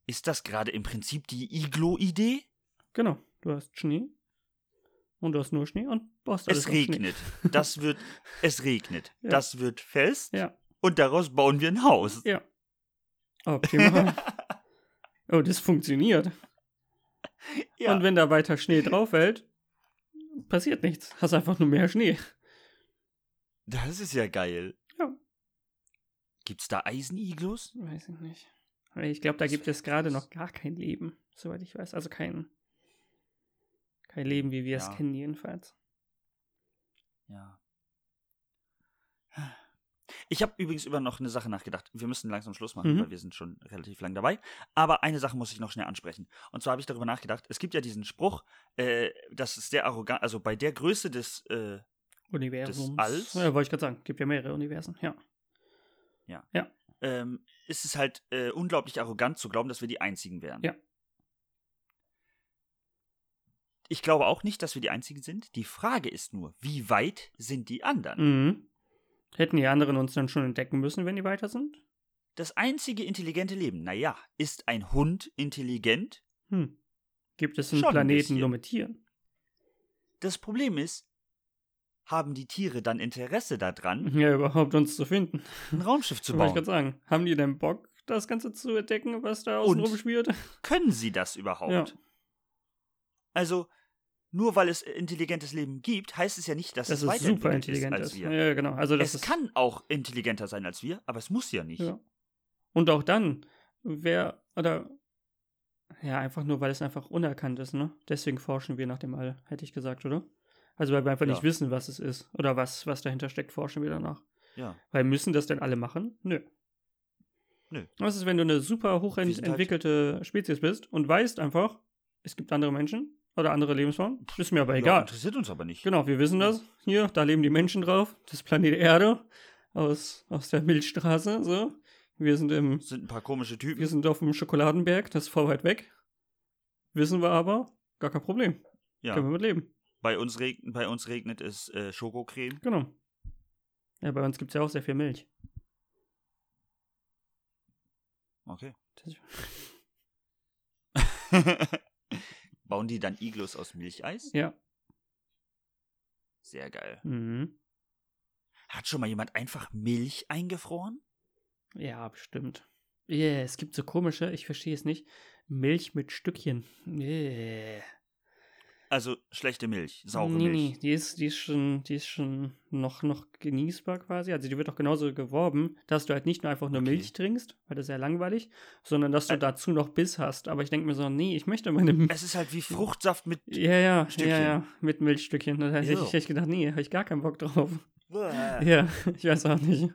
Ist das gerade im Prinzip die Iglo-Idee? Genau, du hast Schnee. Und du hast nur Schnee und baust alles aus Schnee. Es regnet. Das wird, es regnet. Ja. Das wird fest. Ja. Und daraus bauen wir ein Haus. Ja. Optimal. Oh, das funktioniert. Ja. Und wenn da weiter Schnee drauf fällt, passiert nichts. Hast einfach nur mehr Schnee. Das ist ja geil. Ja. Gibt's da Eiseniglos? Weiß ich nicht. Ich glaube, da gibt es gerade noch gar kein Leben, soweit ich weiß. Also kein, kein Leben, wie wir ja. es kennen, jedenfalls. Ja. Ich habe übrigens über noch eine Sache nachgedacht. Wir müssen langsam Schluss machen, mhm. weil wir sind schon relativ lang dabei. Aber eine Sache muss ich noch schnell ansprechen. Und zwar habe ich darüber nachgedacht, es gibt ja diesen Spruch, äh, dass es sehr arrogant, also bei der Größe des äh, Universums, des Alls. Ja, wollte ich gerade sagen, gibt ja mehrere Universen, ja. Ja. ja. Ähm, ist es halt äh, unglaublich arrogant zu glauben, dass wir die Einzigen wären. Ja. Ich glaube auch nicht, dass wir die Einzigen sind. Die Frage ist nur, wie weit sind die anderen? Mhm. Hätten die anderen uns dann schon entdecken müssen, wenn die weiter sind? Das einzige intelligente Leben, naja, ist ein Hund intelligent? Hm. Gibt es einen Planeten nur mit Tieren? Das Problem ist, haben die Tiere dann Interesse daran? Ja, überhaupt uns zu finden. Ein Raumschiff zu bauen. Wollte ich gerade sagen. Haben die denn Bock, das Ganze zu entdecken, was da außen rumschwirrt? Können sie das überhaupt? Ja. Also, nur weil es intelligentes Leben gibt, heißt es ja nicht, dass das es weiter super intelligent ist als wir. Ja, genau. Also das es kann auch intelligenter sein als wir, aber es muss ja nicht. Ja. Und auch dann, wer, oder, ja, einfach nur, weil es einfach unerkannt ist, ne? Deswegen forschen wir nach dem All, hätte ich gesagt, oder? Also weil wir einfach ja. nicht wissen, was es ist oder was, was dahinter steckt, forschen wir danach. Ja. Weil müssen das denn alle machen? Nö. Nö. Was ist, wenn du eine super hochentwickelte halt Spezies bist und weißt einfach, es gibt andere Menschen, oder andere Lebensformen, ist mir aber egal. Ja, interessiert uns aber nicht. Genau, wir wissen das. Hier, da leben die Menschen drauf. Das Planet Erde aus, aus der Milchstraße. So. Wir sind im... sind ein paar komische Typen. Wir sind auf dem Schokoladenberg, das ist voll weit weg. Wissen wir aber, gar kein Problem. Ja. Können wir mit leben. Bei uns, reg- bei uns regnet es äh, Schokocreme. Genau. Ja, bei uns gibt es ja auch sehr viel Milch. Okay. Bauen die dann Iglos aus Milcheis? Ja. Sehr geil. Mhm. Hat schon mal jemand einfach Milch eingefroren? Ja, bestimmt. Yeah, es gibt so komische, ich verstehe es nicht, Milch mit Stückchen. Yeah. Also schlechte Milch, saure nee, Milch. Nee, die ist, die ist schon, die ist schon noch, noch genießbar quasi. Also die wird auch genauso geworben, dass du halt nicht nur einfach nur okay. Milch trinkst, weil das ist ja langweilig, sondern dass du Ä- dazu noch Biss hast. Aber ich denke mir so, nee, ich möchte meine Milch. Es ist halt wie Fruchtsaft mit ja, ja, Stückchen. Ja, ja, mit Milchstückchen. Das heißt, ich, ich hätte gedacht, nee, habe ich gar keinen Bock drauf. Bäh. Ja, ich weiß auch nicht.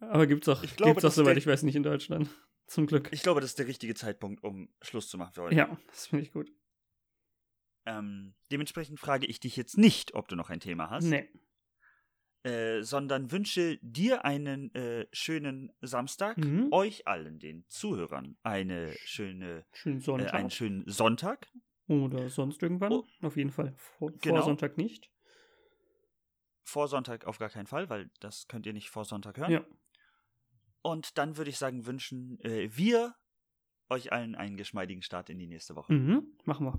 Aber gibt's auch, ich glaube, gibt's auch soweit, ich weiß nicht, in Deutschland. Zum Glück. Ich glaube, das ist der richtige Zeitpunkt, um Schluss zu machen für heute. Ja, das finde ich gut. Ähm, dementsprechend frage ich dich jetzt nicht, ob du noch ein Thema hast. Nee. Äh, sondern wünsche dir einen äh, schönen Samstag, mhm. euch allen, den Zuhörern, eine schöne, Schön Sonntag. Äh, einen schönen Sonntag. Oder sonst irgendwann. Oh. Auf jeden Fall. Vor, genau. vor Sonntag nicht. Vor Sonntag auf gar keinen Fall, weil das könnt ihr nicht vor Sonntag hören. Ja. Und dann würde ich sagen, wünschen äh, wir euch allen einen geschmeidigen Start in die nächste Woche. Mhm, machen wir.